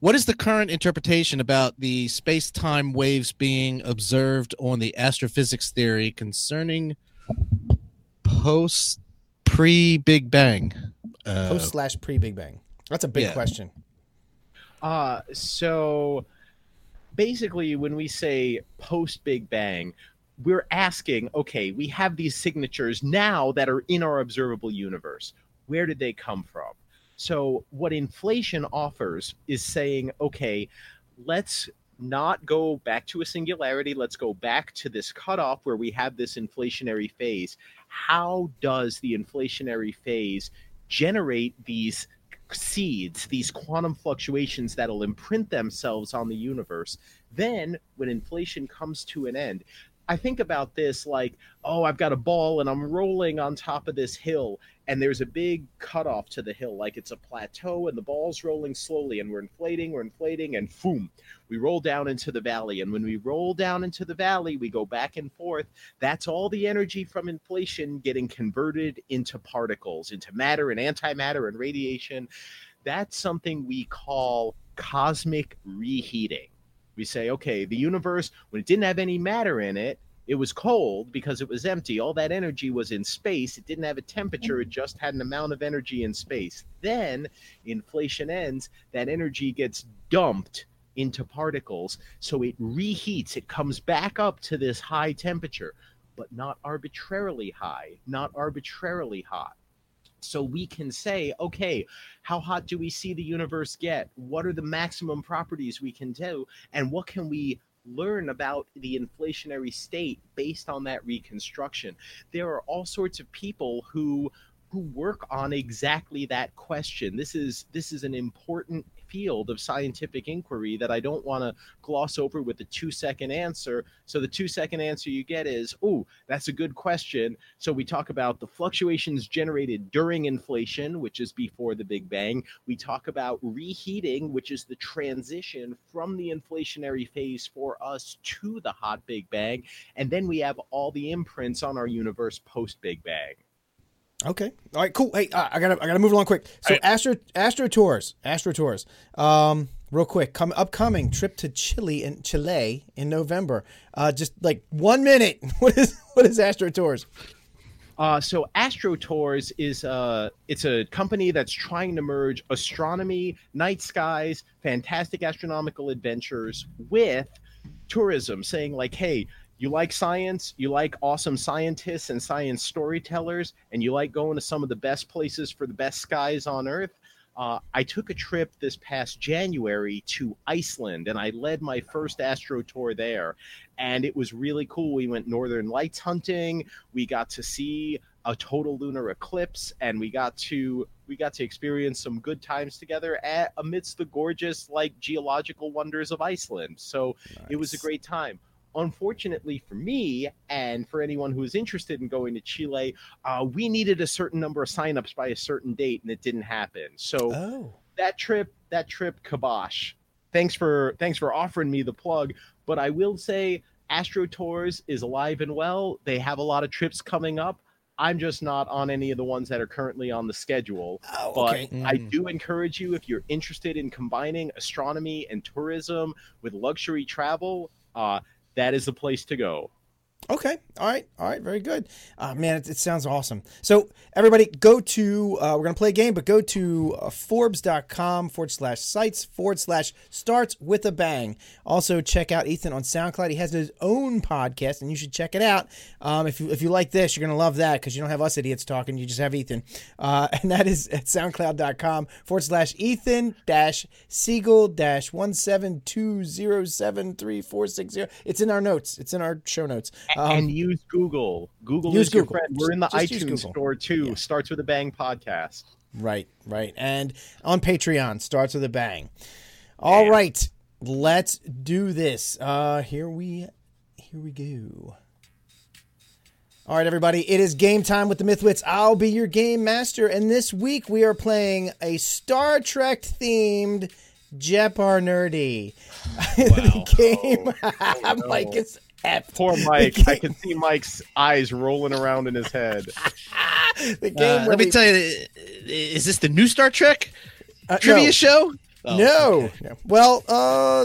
what is the current interpretation about the space-time waves being observed on the astrophysics theory concerning pre-Big Bang? Post/pre-Big Bang. That's a big question. So basically, when we say post-Big Bang, we're asking, okay, we have these signatures now that are in our observable universe. Where did they come from? So what inflation offers is saying, okay, let's not go back to a singularity. Let's go back to this cutoff where we have this inflationary phase. How does the inflationary phase generate these seeds, these quantum fluctuations that'll imprint themselves on the universe? Then when inflation comes to an end, I think about this I've got a ball and I'm rolling on top of this hill, and there's a big cutoff to the hill, it's a plateau, and the ball's rolling slowly, and we're inflating, and boom, we roll down into the valley. And when we roll down into the valley, we go back and forth. That's all the energy from inflation getting converted into particles, into matter and antimatter and radiation. That's something we call cosmic reheating. We say, okay, the universe, when it didn't have any matter in it, it was cold because it was empty. All that energy was in space. It didn't have a temperature. It just had an amount of energy in space. Then inflation ends. That energy gets dumped into particles. So it reheats. It comes back up to this high temperature, but not arbitrarily high, not arbitrarily hot. So we can say, okay, how hot do we see the universe get? What are the maximum properties we can do? And what can we learn about the inflationary state based on that reconstruction? There are all sorts of people who work on exactly that question. This is an important field of scientific inquiry that I don't want to gloss over with a 2-second answer. So the 2-second answer you get is, oh, that's a good question. So we talk about the fluctuations generated during inflation, which is before the Big Bang. We talk about reheating, which is the transition from the inflationary phase for us to the hot Big Bang. And then we have all the imprints on our universe post-Big Bang. Okay. All right. Cool. Hey, I gotta move along quick. So, Astro Tours. Real quick, upcoming trip to Chile in November. Just like 1 minute. What is Astro Tours? So Astro Tours is it's a company that's trying to merge astronomy, night skies, fantastic astronomical adventures with tourism, saying like, hey, you like science, you like awesome scientists and science storytellers, and you like going to some of the best places for the best skies on Earth. I took a trip this past January to Iceland, and I led my first Astro Tour there, and it was really cool. We went northern lights hunting. We got to see a total lunar eclipse, and we got to experience some good times together amidst the gorgeous, like, geological wonders of Iceland. So nice. It was a great time. Unfortunately for me, and for anyone who is interested in going to Chile, we needed a certain number of signups by a certain date, and it didn't happen. So that trip, kibosh. Thanks for offering me the plug. But I will say Astro Tours is alive and well. They have a lot of trips coming up. I'm just not on any of the ones that are currently on the schedule. Oh, okay. But I do encourage you, if you're interested in combining astronomy and tourism with luxury travel, that is the place to go. Okay. All right. Very good. Man, it sounds awesome. So everybody go to, we're going to play a game, but go to Forbes.com/sites/starts-with-a-bang. Also check out Ethan on SoundCloud. He has his own podcast and you should check it out. If you like this, you're going to love that because you don't have us idiots talking. You just have Ethan. And that is at soundcloud.com/Ethan-Siegel-172073460. It's in our notes. It's in our show notes. And use Google. Google is your friend. We're in the iTunes store too. Yeah. Starts With a Bang podcast. Right. And on Patreon, Starts With a Bang. All right, let's do this. Here we go. All right, everybody, it is game time with the Mythwits. I'll be your game master, and this week we are playing a Star Trek themed Jeopardy. Wow. The game. I'm like, it's. Poor Mike. I can see Mike's eyes rolling around in his head. The game. Let me tell you, is this the new Star Trek trivia show? Oh, no. Okay. Well,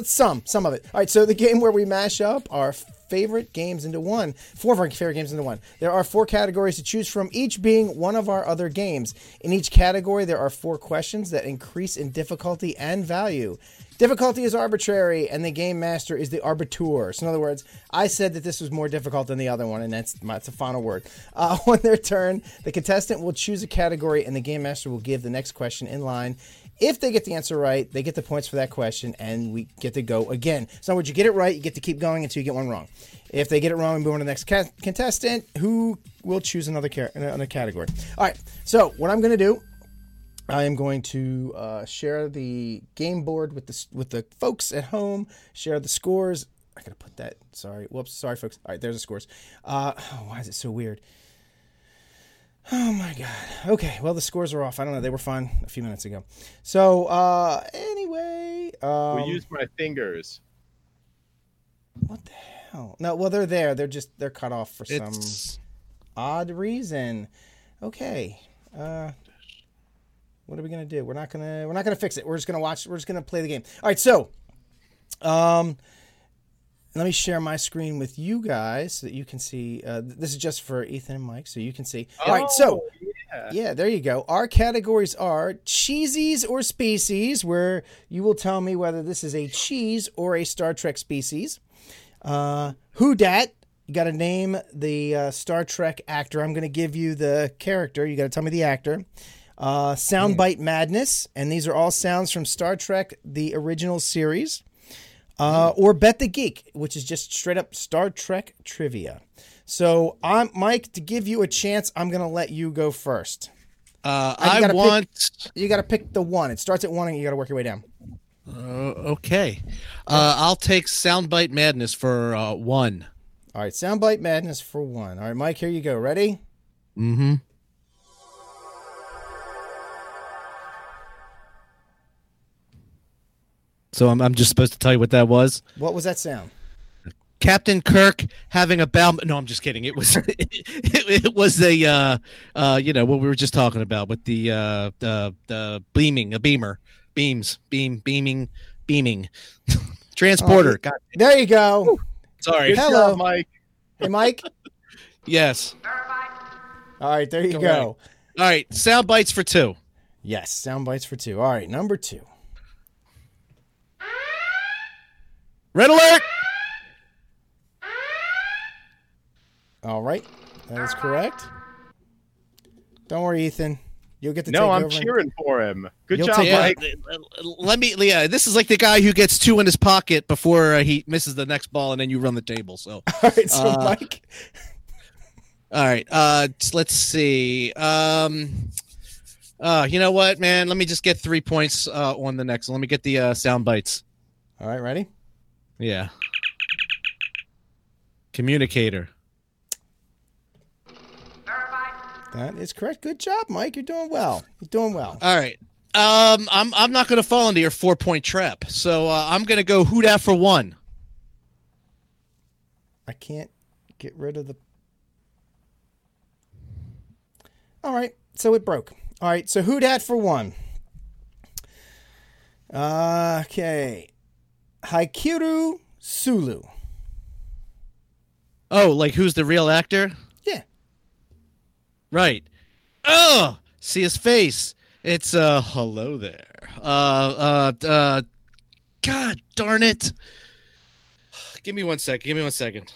some of it. All right. So the game where we mash up our favorite games into one. Four of our favorite games into one. There are four categories to choose from, each being one of our other games. In each category, there are four questions that increase in difficulty and value. Difficulty is arbitrary, and the game master is the arbiter. So in other words, I said that this was more difficult than the other one, and that's the final word. On their turn, the contestant will choose a category, and the game master will give the next question in line. If they get the answer right, they get the points for that question, and we get to go again. So when you get it right, you get to keep going until you get one wrong. If they get it wrong, we move on to the next contestant, who will choose another category. All right, so what I'm going to do, I am going to share the game board with the folks at home, share the scores. I got to put that. Sorry. Whoops. Sorry, folks. All right, there's the scores. Why is it so weird? Oh, my God. Okay, well, the scores are off. I don't know. They were fine a few minutes ago. So, anyway. We used my fingers. What the hell? No, well, they're there. They're cut off for some odd reason. Okay. What are we gonna do? We're not gonna fix it. We're just gonna watch. We're just gonna play the game. All right. So, let me share my screen with you guys so that you can see. This is just for Ethan and Mike, so you can see. All right. So, yeah, there you go. Our categories are cheesies or species, where you will tell me whether this is a cheese or a Star Trek species. Who dat? You got to name the Star Trek actor. I'm going to give you the character. You got to tell me the actor. Soundbite madness, and these are all sounds from Star Trek, the original series. Or Bet the Geek, which is just straight up Star Trek trivia. So, I'm Mike, to give you a chance, I'm going to let you go first. You got to pick the one. It starts at one, and you got to work your way down. Okay. I'll take Soundbite Madness for one. All right, Soundbite Madness for one. All right, Mike, here you go. Ready? Mm-hmm. So I'm just supposed to tell you what that was? What was that sound? Captain Kirk having a bow. No, I'm just kidding. It was what we were just talking about with the beaming, a beamer, beams, beaming, transporter. Oh, there you go. Woo. Sorry. Hello, Mike. Hey, Mike. Yes. All right, there you go. All right, sound bites for two. Yes, sound bites for two. All right, number two. Red alert! All right, that is correct. Don't worry, Ethan. You'll get to take over. No, I'm cheering for him. Good job, Mike. This is like the guy who gets two in his pocket before he misses the next ball, and then you run the table. So, all right, so Mike. All right, let's see. You know what, man? Let me just get 3 points on the next. Let me get the sound bites. All right, ready? Yeah. Communicator. That is correct. Good job, Mike. You're doing well. All right. I'm not going to fall into your 4 point trap. So I'm going to go who dat for one. I can't get rid of the. All right. So it broke. All right. So who dat for one. Okay. Hakeru Sulu. Oh, like who's the real actor? Right. Oh, see his face. It's hello there. God darn it. Give me one second.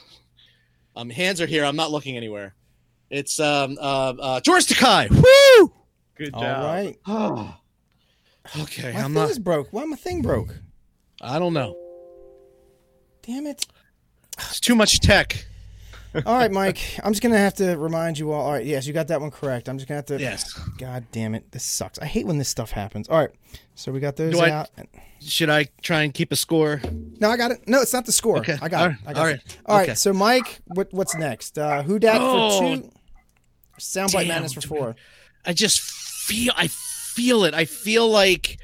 Hands are here. I'm not looking anywhere. It's George Takei. Woo! Good job. All right. Oh. Okay. Why my thing broke? I don't know. Damn it. It's too much tech. All right, Mike, I'm just going to have to remind you all. All right, yes, you got that one correct. I'm just going to have to. Yes. God damn it. This sucks. I hate when this stuff happens. All right, so we got those out. Should I try and keep a score? No, I got it. No, it's not the score. Okay. I got it. All right, so Mike, what's next? Who dat for two? Soundbite Madness for four. I just feel it. I feel like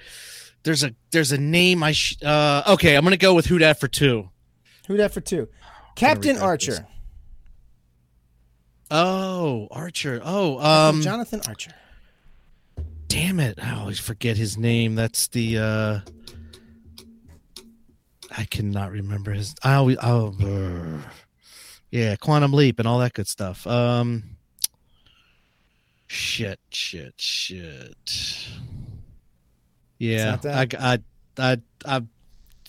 there's a name I should. Okay, I'm going to go with who dat for two. Who dat for two? Captain Archer. This. Oh, Archer. Oh, Jonathan Archer. Damn it. I always forget his name. That's the I cannot remember his Quantum Leap and all that good stuff. Shit. Yeah. I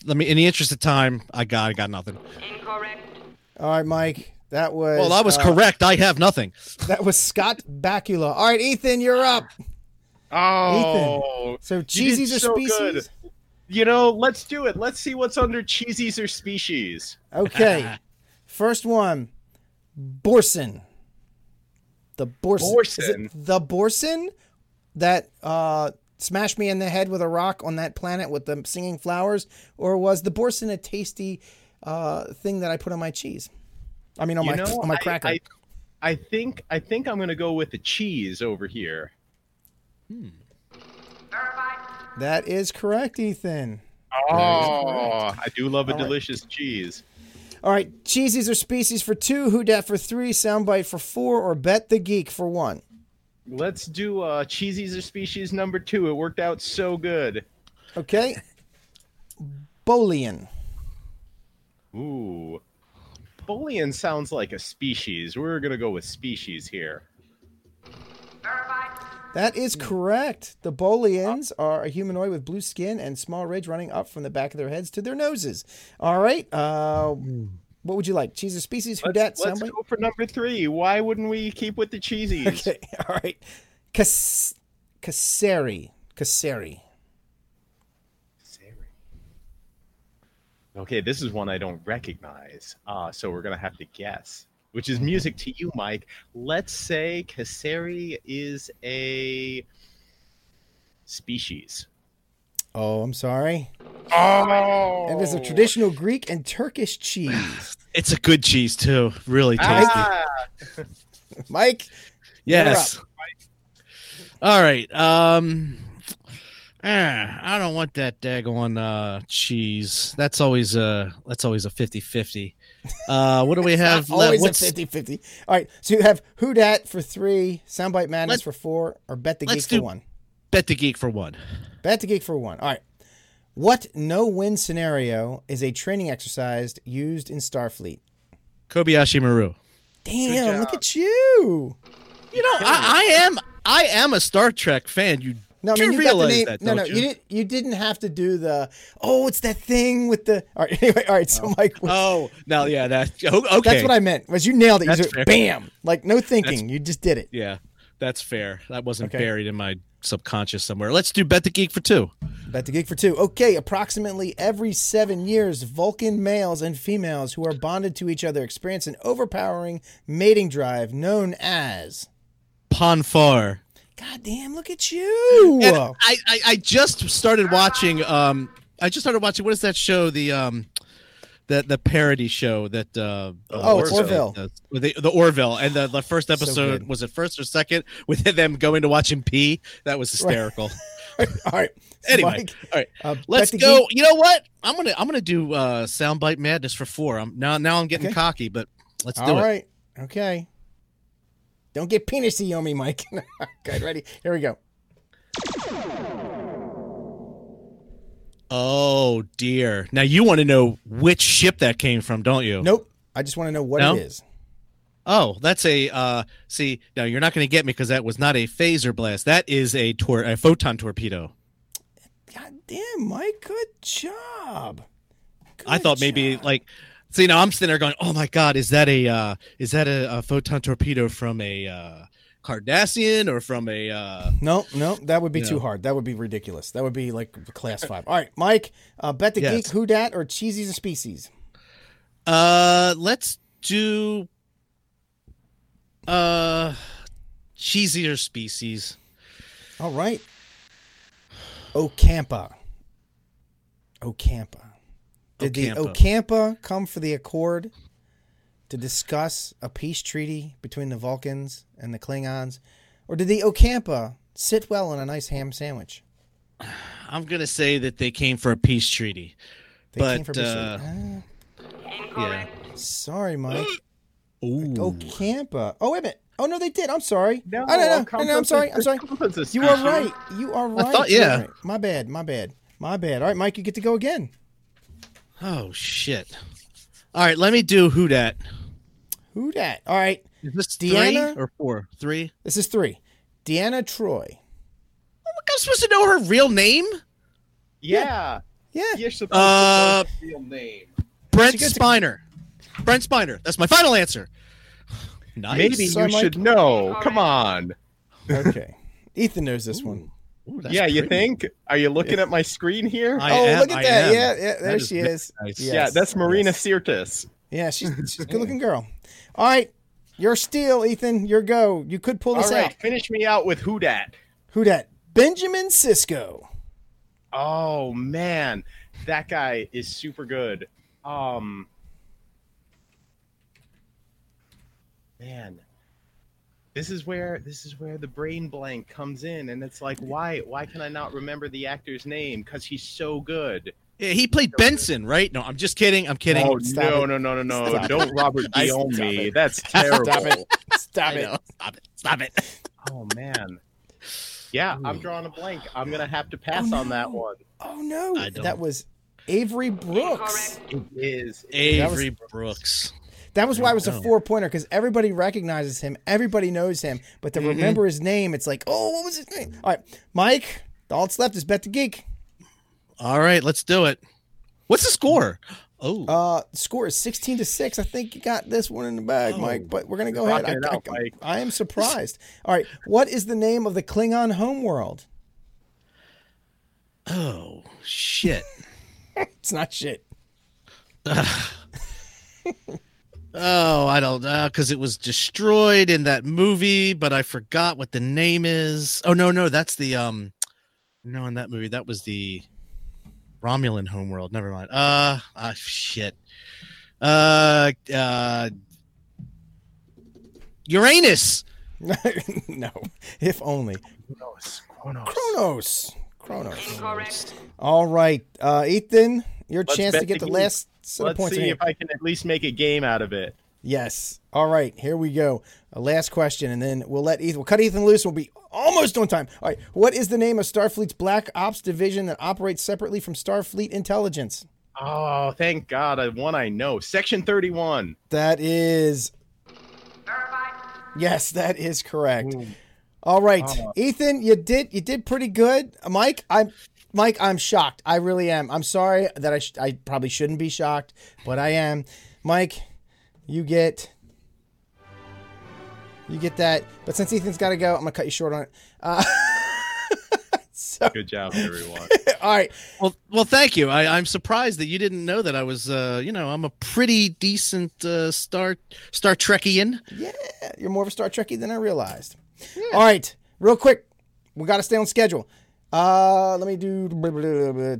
let me in the interest of time, I got nothing. Incorrect. All right, Mike. That was well. I was correct. I have nothing. That was Scott Bakula. All right, Ethan, you're up. Oh, Ethan. So cheesies or species? Good. You know, let's do it. Let's see what's under cheesies or species. Okay, first one, Borson. The Borson. Is it the Borson that smashed me in the head with a rock on that planet with the singing flowers, or was the Borson a tasty thing that I put on my cheese? I mean, on my cracker. I think I'm going to go with the cheese over here. That is correct, Ethan. Oh, correct. I do love delicious cheese. All right, cheesies or species for two, who dat for three, soundbite for four, or bet the geek for one. Let's do Cheesies or Species number 2. It worked out so good. Okay. Bolian. Ooh. Bolian sounds like a species. We're going to go with species here. That is correct. The Bolians are a humanoid with blue skin and small ridge running up from the back of their heads to their noses. All right. What would you like? Cheese or species? Let's go for number 3. Why wouldn't we keep with the cheesies? Okay. All right. Kasseri. Okay, this is one I don't recognize, so we're going to have to guess, which is music to you, Mike. Let's say Kasseri is a species. Oh, I'm sorry. Oh! And it's a traditional Greek and Turkish cheese. It's a good cheese, too. Really tasty. Mike? Yes. All right. I don't want that daggone cheese. That's always a 50-50. What do we have left? Always a 50-50. All right, so you have Who Dat for 3, Soundbite Madness for 4, or Bet the Geek for 1. Bet the Geek for one. All right. What no-win scenario is a training exercise used in Starfleet? Kobayashi Maru. Damn! Look at you. You know, I am a Star Trek fan. You didn't have to do the. Oh, it's that thing with the. All right, anyway, So Mike. Okay. That's what I meant. Was you nailed it? Bam! Like no thinking, you just did it. Yeah, that's fair. That wasn't buried in my subconscious somewhere. Let's do Bet the Geek for 2. Okay, approximately every 7 years, Vulcan males and females who are bonded to each other experience an overpowering mating drive known as Ponfar. God damn! Look at you. And I just started watching. What is that show? The parody show that. Orville. The Orville, and the first episode was it first or second with them going to watch him pee. That was hysterical. Right. All right. Anyway, Mike, all right. Let's go. You know what? I'm gonna do Soundbite Madness for 4. I'm getting cocky, but let's do it. All right. Okay. Don't get penisy on me, Mike. Okay, ready? Here we go. Oh, dear. Now you want to know which ship that came from, don't you? Nope. I just want to know what it is. Oh, that's a... see, now you're not going to get me because that was not a phaser blast. That is a photon torpedo. God damn, Mike. Good job. Maybe... So you know, I'm sitting there going, "Oh my God, is that a photon torpedo from a Cardassian or from a?" No, that would be too hard. That would be ridiculous. That would be like class 5. All right, Mike, Bet the Geek, Who Dat, or Cheesies or Species? Let's do Cheesies or Species. All right, Ocampa. Did the Ocampa come for the Accord to discuss a peace treaty between the Vulcans and the Klingons? Or did the Ocampa sit well on a nice ham sandwich? I'm going to say that they came for a peace treaty. Sorry, Mike. Ooh. Ocampa. Oh, wait a minute. Oh, no, they did. I'm sorry. No, I'm sorry. You are right. I thought, Right. My bad. All right, Mike, you get to go again. Oh, shit. All right, let me do Who Dat. All right. Is this Deanna, 3 or 4? 3? This is 3. Deanna Troy. Oh, I'm supposed to know her real name? Yeah. You're supposed to know her real name. Brent Spiner. That's my final answer. Nice. Maybe you should know. Come on. Okay. Ethan knows this one. Ooh, you think? Are you looking at my screen here? I am. Yeah, there she is. Nice. Yes. Yeah, that's Marina Sirtis. Yeah, she's a good-looking girl. All right, your steal, Ethan. Your go. You could pull this out. All right, finish me out with Who Dat. Benjamin Sisko. Oh, man. That guy is super good. Man. This is where the brain blank comes in, and it's like, why can I not remember the actor's name? Because he's so good. Yeah, he played Benson, right? No, I'm just kidding. Oh, no! Don't Robert D. on me. That's terrible. Stop it! Oh man. Yeah, ooh. I'm drawing a blank. I'm gonna have to pass on that one. Oh no, that was Avery Brooks. It is Avery Brooks. That was why it was a 4-pointer, because everybody recognizes him, everybody knows him, but to remember his name, it's like, oh, what was his name? All right, Mike. All that's left is Bet the Geek. All right, let's do it. What's the score? Oh, score is 16-6. I think you got this one in the bag, Mike. But we're gonna go ahead. I am surprised. All right, what is the name of the Klingon homeworld? Oh shit! It's not shit. I don't know, because it was destroyed in that movie, but I forgot what the name is. Oh no, that's the no, in that movie that was the Romulan homeworld. Never mind. Shit. Uranus. No, if only. Kronos. Correct. All right, Ethan, your chance to get the last set of points. Let's see if I can at least make a game out of it. Yes. All right, here we go. Last question, and then we'll cut Ethan loose. We'll be almost on time. All right. What is the name of Starfleet's Black Ops Division that operates separately from Starfleet Intelligence? Oh, thank God. One I know. Section 31. That is... Yes, that is correct. Ooh. All right. Ethan, you did pretty good. Mike, I'm shocked. I really am. I'm sorry that I probably shouldn't be shocked, but I am. Mike... You get that. But since Ethan's got to go, I'm going to cut you short on it. Good job, everyone. All right. Well, thank you. I'm surprised that you didn't know that I was, I'm a pretty decent Star Trekian. Yeah, you're more of a Star Trekkie than I realized. Yeah. All right, real quick. We got to stay on schedule. Let me do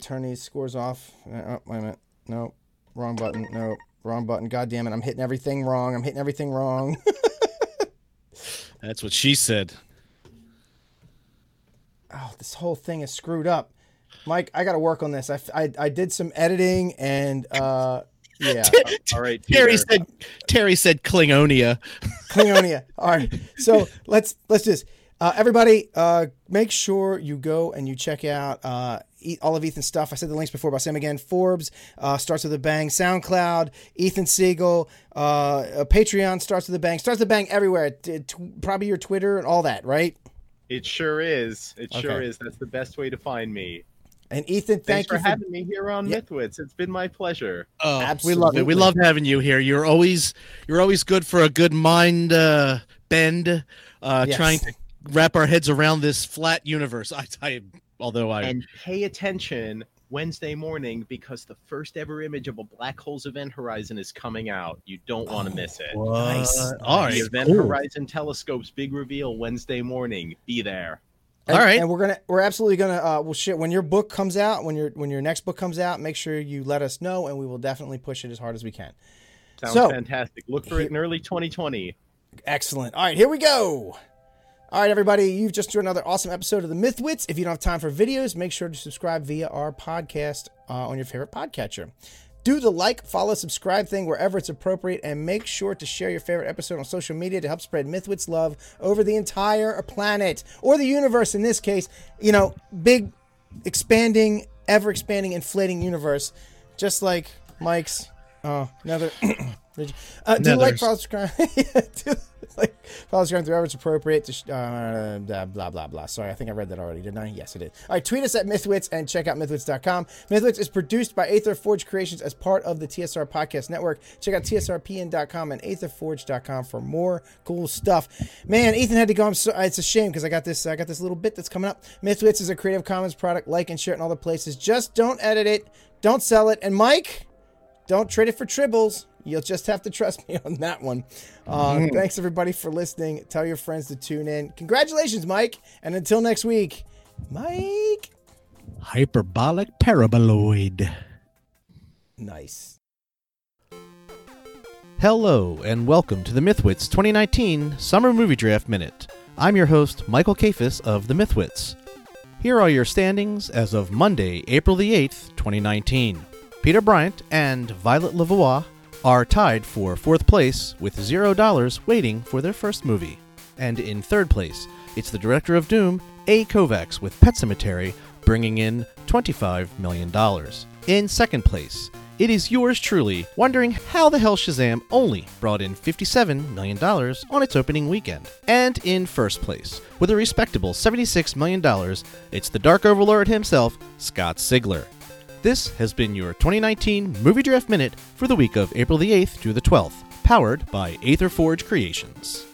turn these scores off. Oh, wait a minute. No, wrong button. No. Wrong button. God damn it. I'm hitting everything wrong. That's what she said. Oh, this whole thing is screwed up. Mike, I got to work on this. I did some editing and, yeah. All right. Terry said Klingonia. All right. So let's just, everybody, make sure you go and you check out, all of Ethan's stuff. I said the links before, but I'll say them again. Forbes, Starts With a Bang, SoundCloud, Ethan Siegel, Patreon, Starts With a Bang everywhere. Probably your Twitter and all that, right? It sure is. That's the best way to find me. And Ethan, thanks for having me here on Mythwits. It's been my pleasure. Oh, absolutely. We love it. We love having you here. You're always good for a good mind bend, trying to wrap our heads around this flat universe. And pay attention Wednesday morning, because the first ever image of a black hole's event horizon is coming out. You don't want to miss it. Nice. All right. The Event Horizon Telescope's big reveal Wednesday morning. Be there. All right. And we're absolutely gonna. When your book comes out, when your next book comes out, make sure you let us know, and we will definitely push it as hard as we can. Sounds fantastic. Look for it in early 2020. Excellent. All right. Here we go. All right, everybody, you've just joined another awesome episode of the Mythwits. If you don't have time for videos, make sure to subscribe via our podcast on your favorite podcatcher. Do the like, follow, subscribe thing wherever it's appropriate, and make sure to share your favorite episode on social media to help spread Mythwits love over the entire planet, or the universe in this case. You know, big, expanding, ever-expanding, inflating universe, just like Mike's. Another... do like, follow, subscribe. Follow, subscribe wherever it's appropriate. Blah, blah, blah. Sorry, I think I read that already, didn't I? Yes, it is. All right, tweet us at Mythwits and check out Mythwits.com. Mythwits is produced by Aetherforge Creations as part of the TSR Podcast Network. Check out TSRPN.com and Aetherforge.com for more cool stuff. Man, Ethan had to go. It's a shame, because I got this little bit that's coming up. Mythwits is a Creative Commons product. Like and share it in all the places. Just don't edit it. Don't sell it. And Mike, don't trade it for Tribbles. You'll just have to trust me on that one. Thanks, everybody, for listening. Tell your friends to tune in. Congratulations, Mike. And until next week, Mike. Hyperbolic paraboloid. Nice. Hello, and welcome to the Mythwits 2019 Summer Movie Draft Minute. I'm your host, Michael Kafis of the Mythwits. Here are your standings as of Monday, April the 8th, 2019. Peter Bryant and Violet Lavoie are tied for 4th place with $0 waiting for their first movie. And in 3rd place It's the director of Doom, A. Kovacs, with Pet Sematary, bringing in $25 million. In second place, it is yours truly, wondering how the hell Shazam only brought in $57 million on its opening weekend. And in first place, with a respectable $76 million, it's the Dark Overlord himself, Scott Sigler. This has been your 2019 Movie Draft Minute for the week of April the 8th through the 12th, powered by Aetherforge Creations.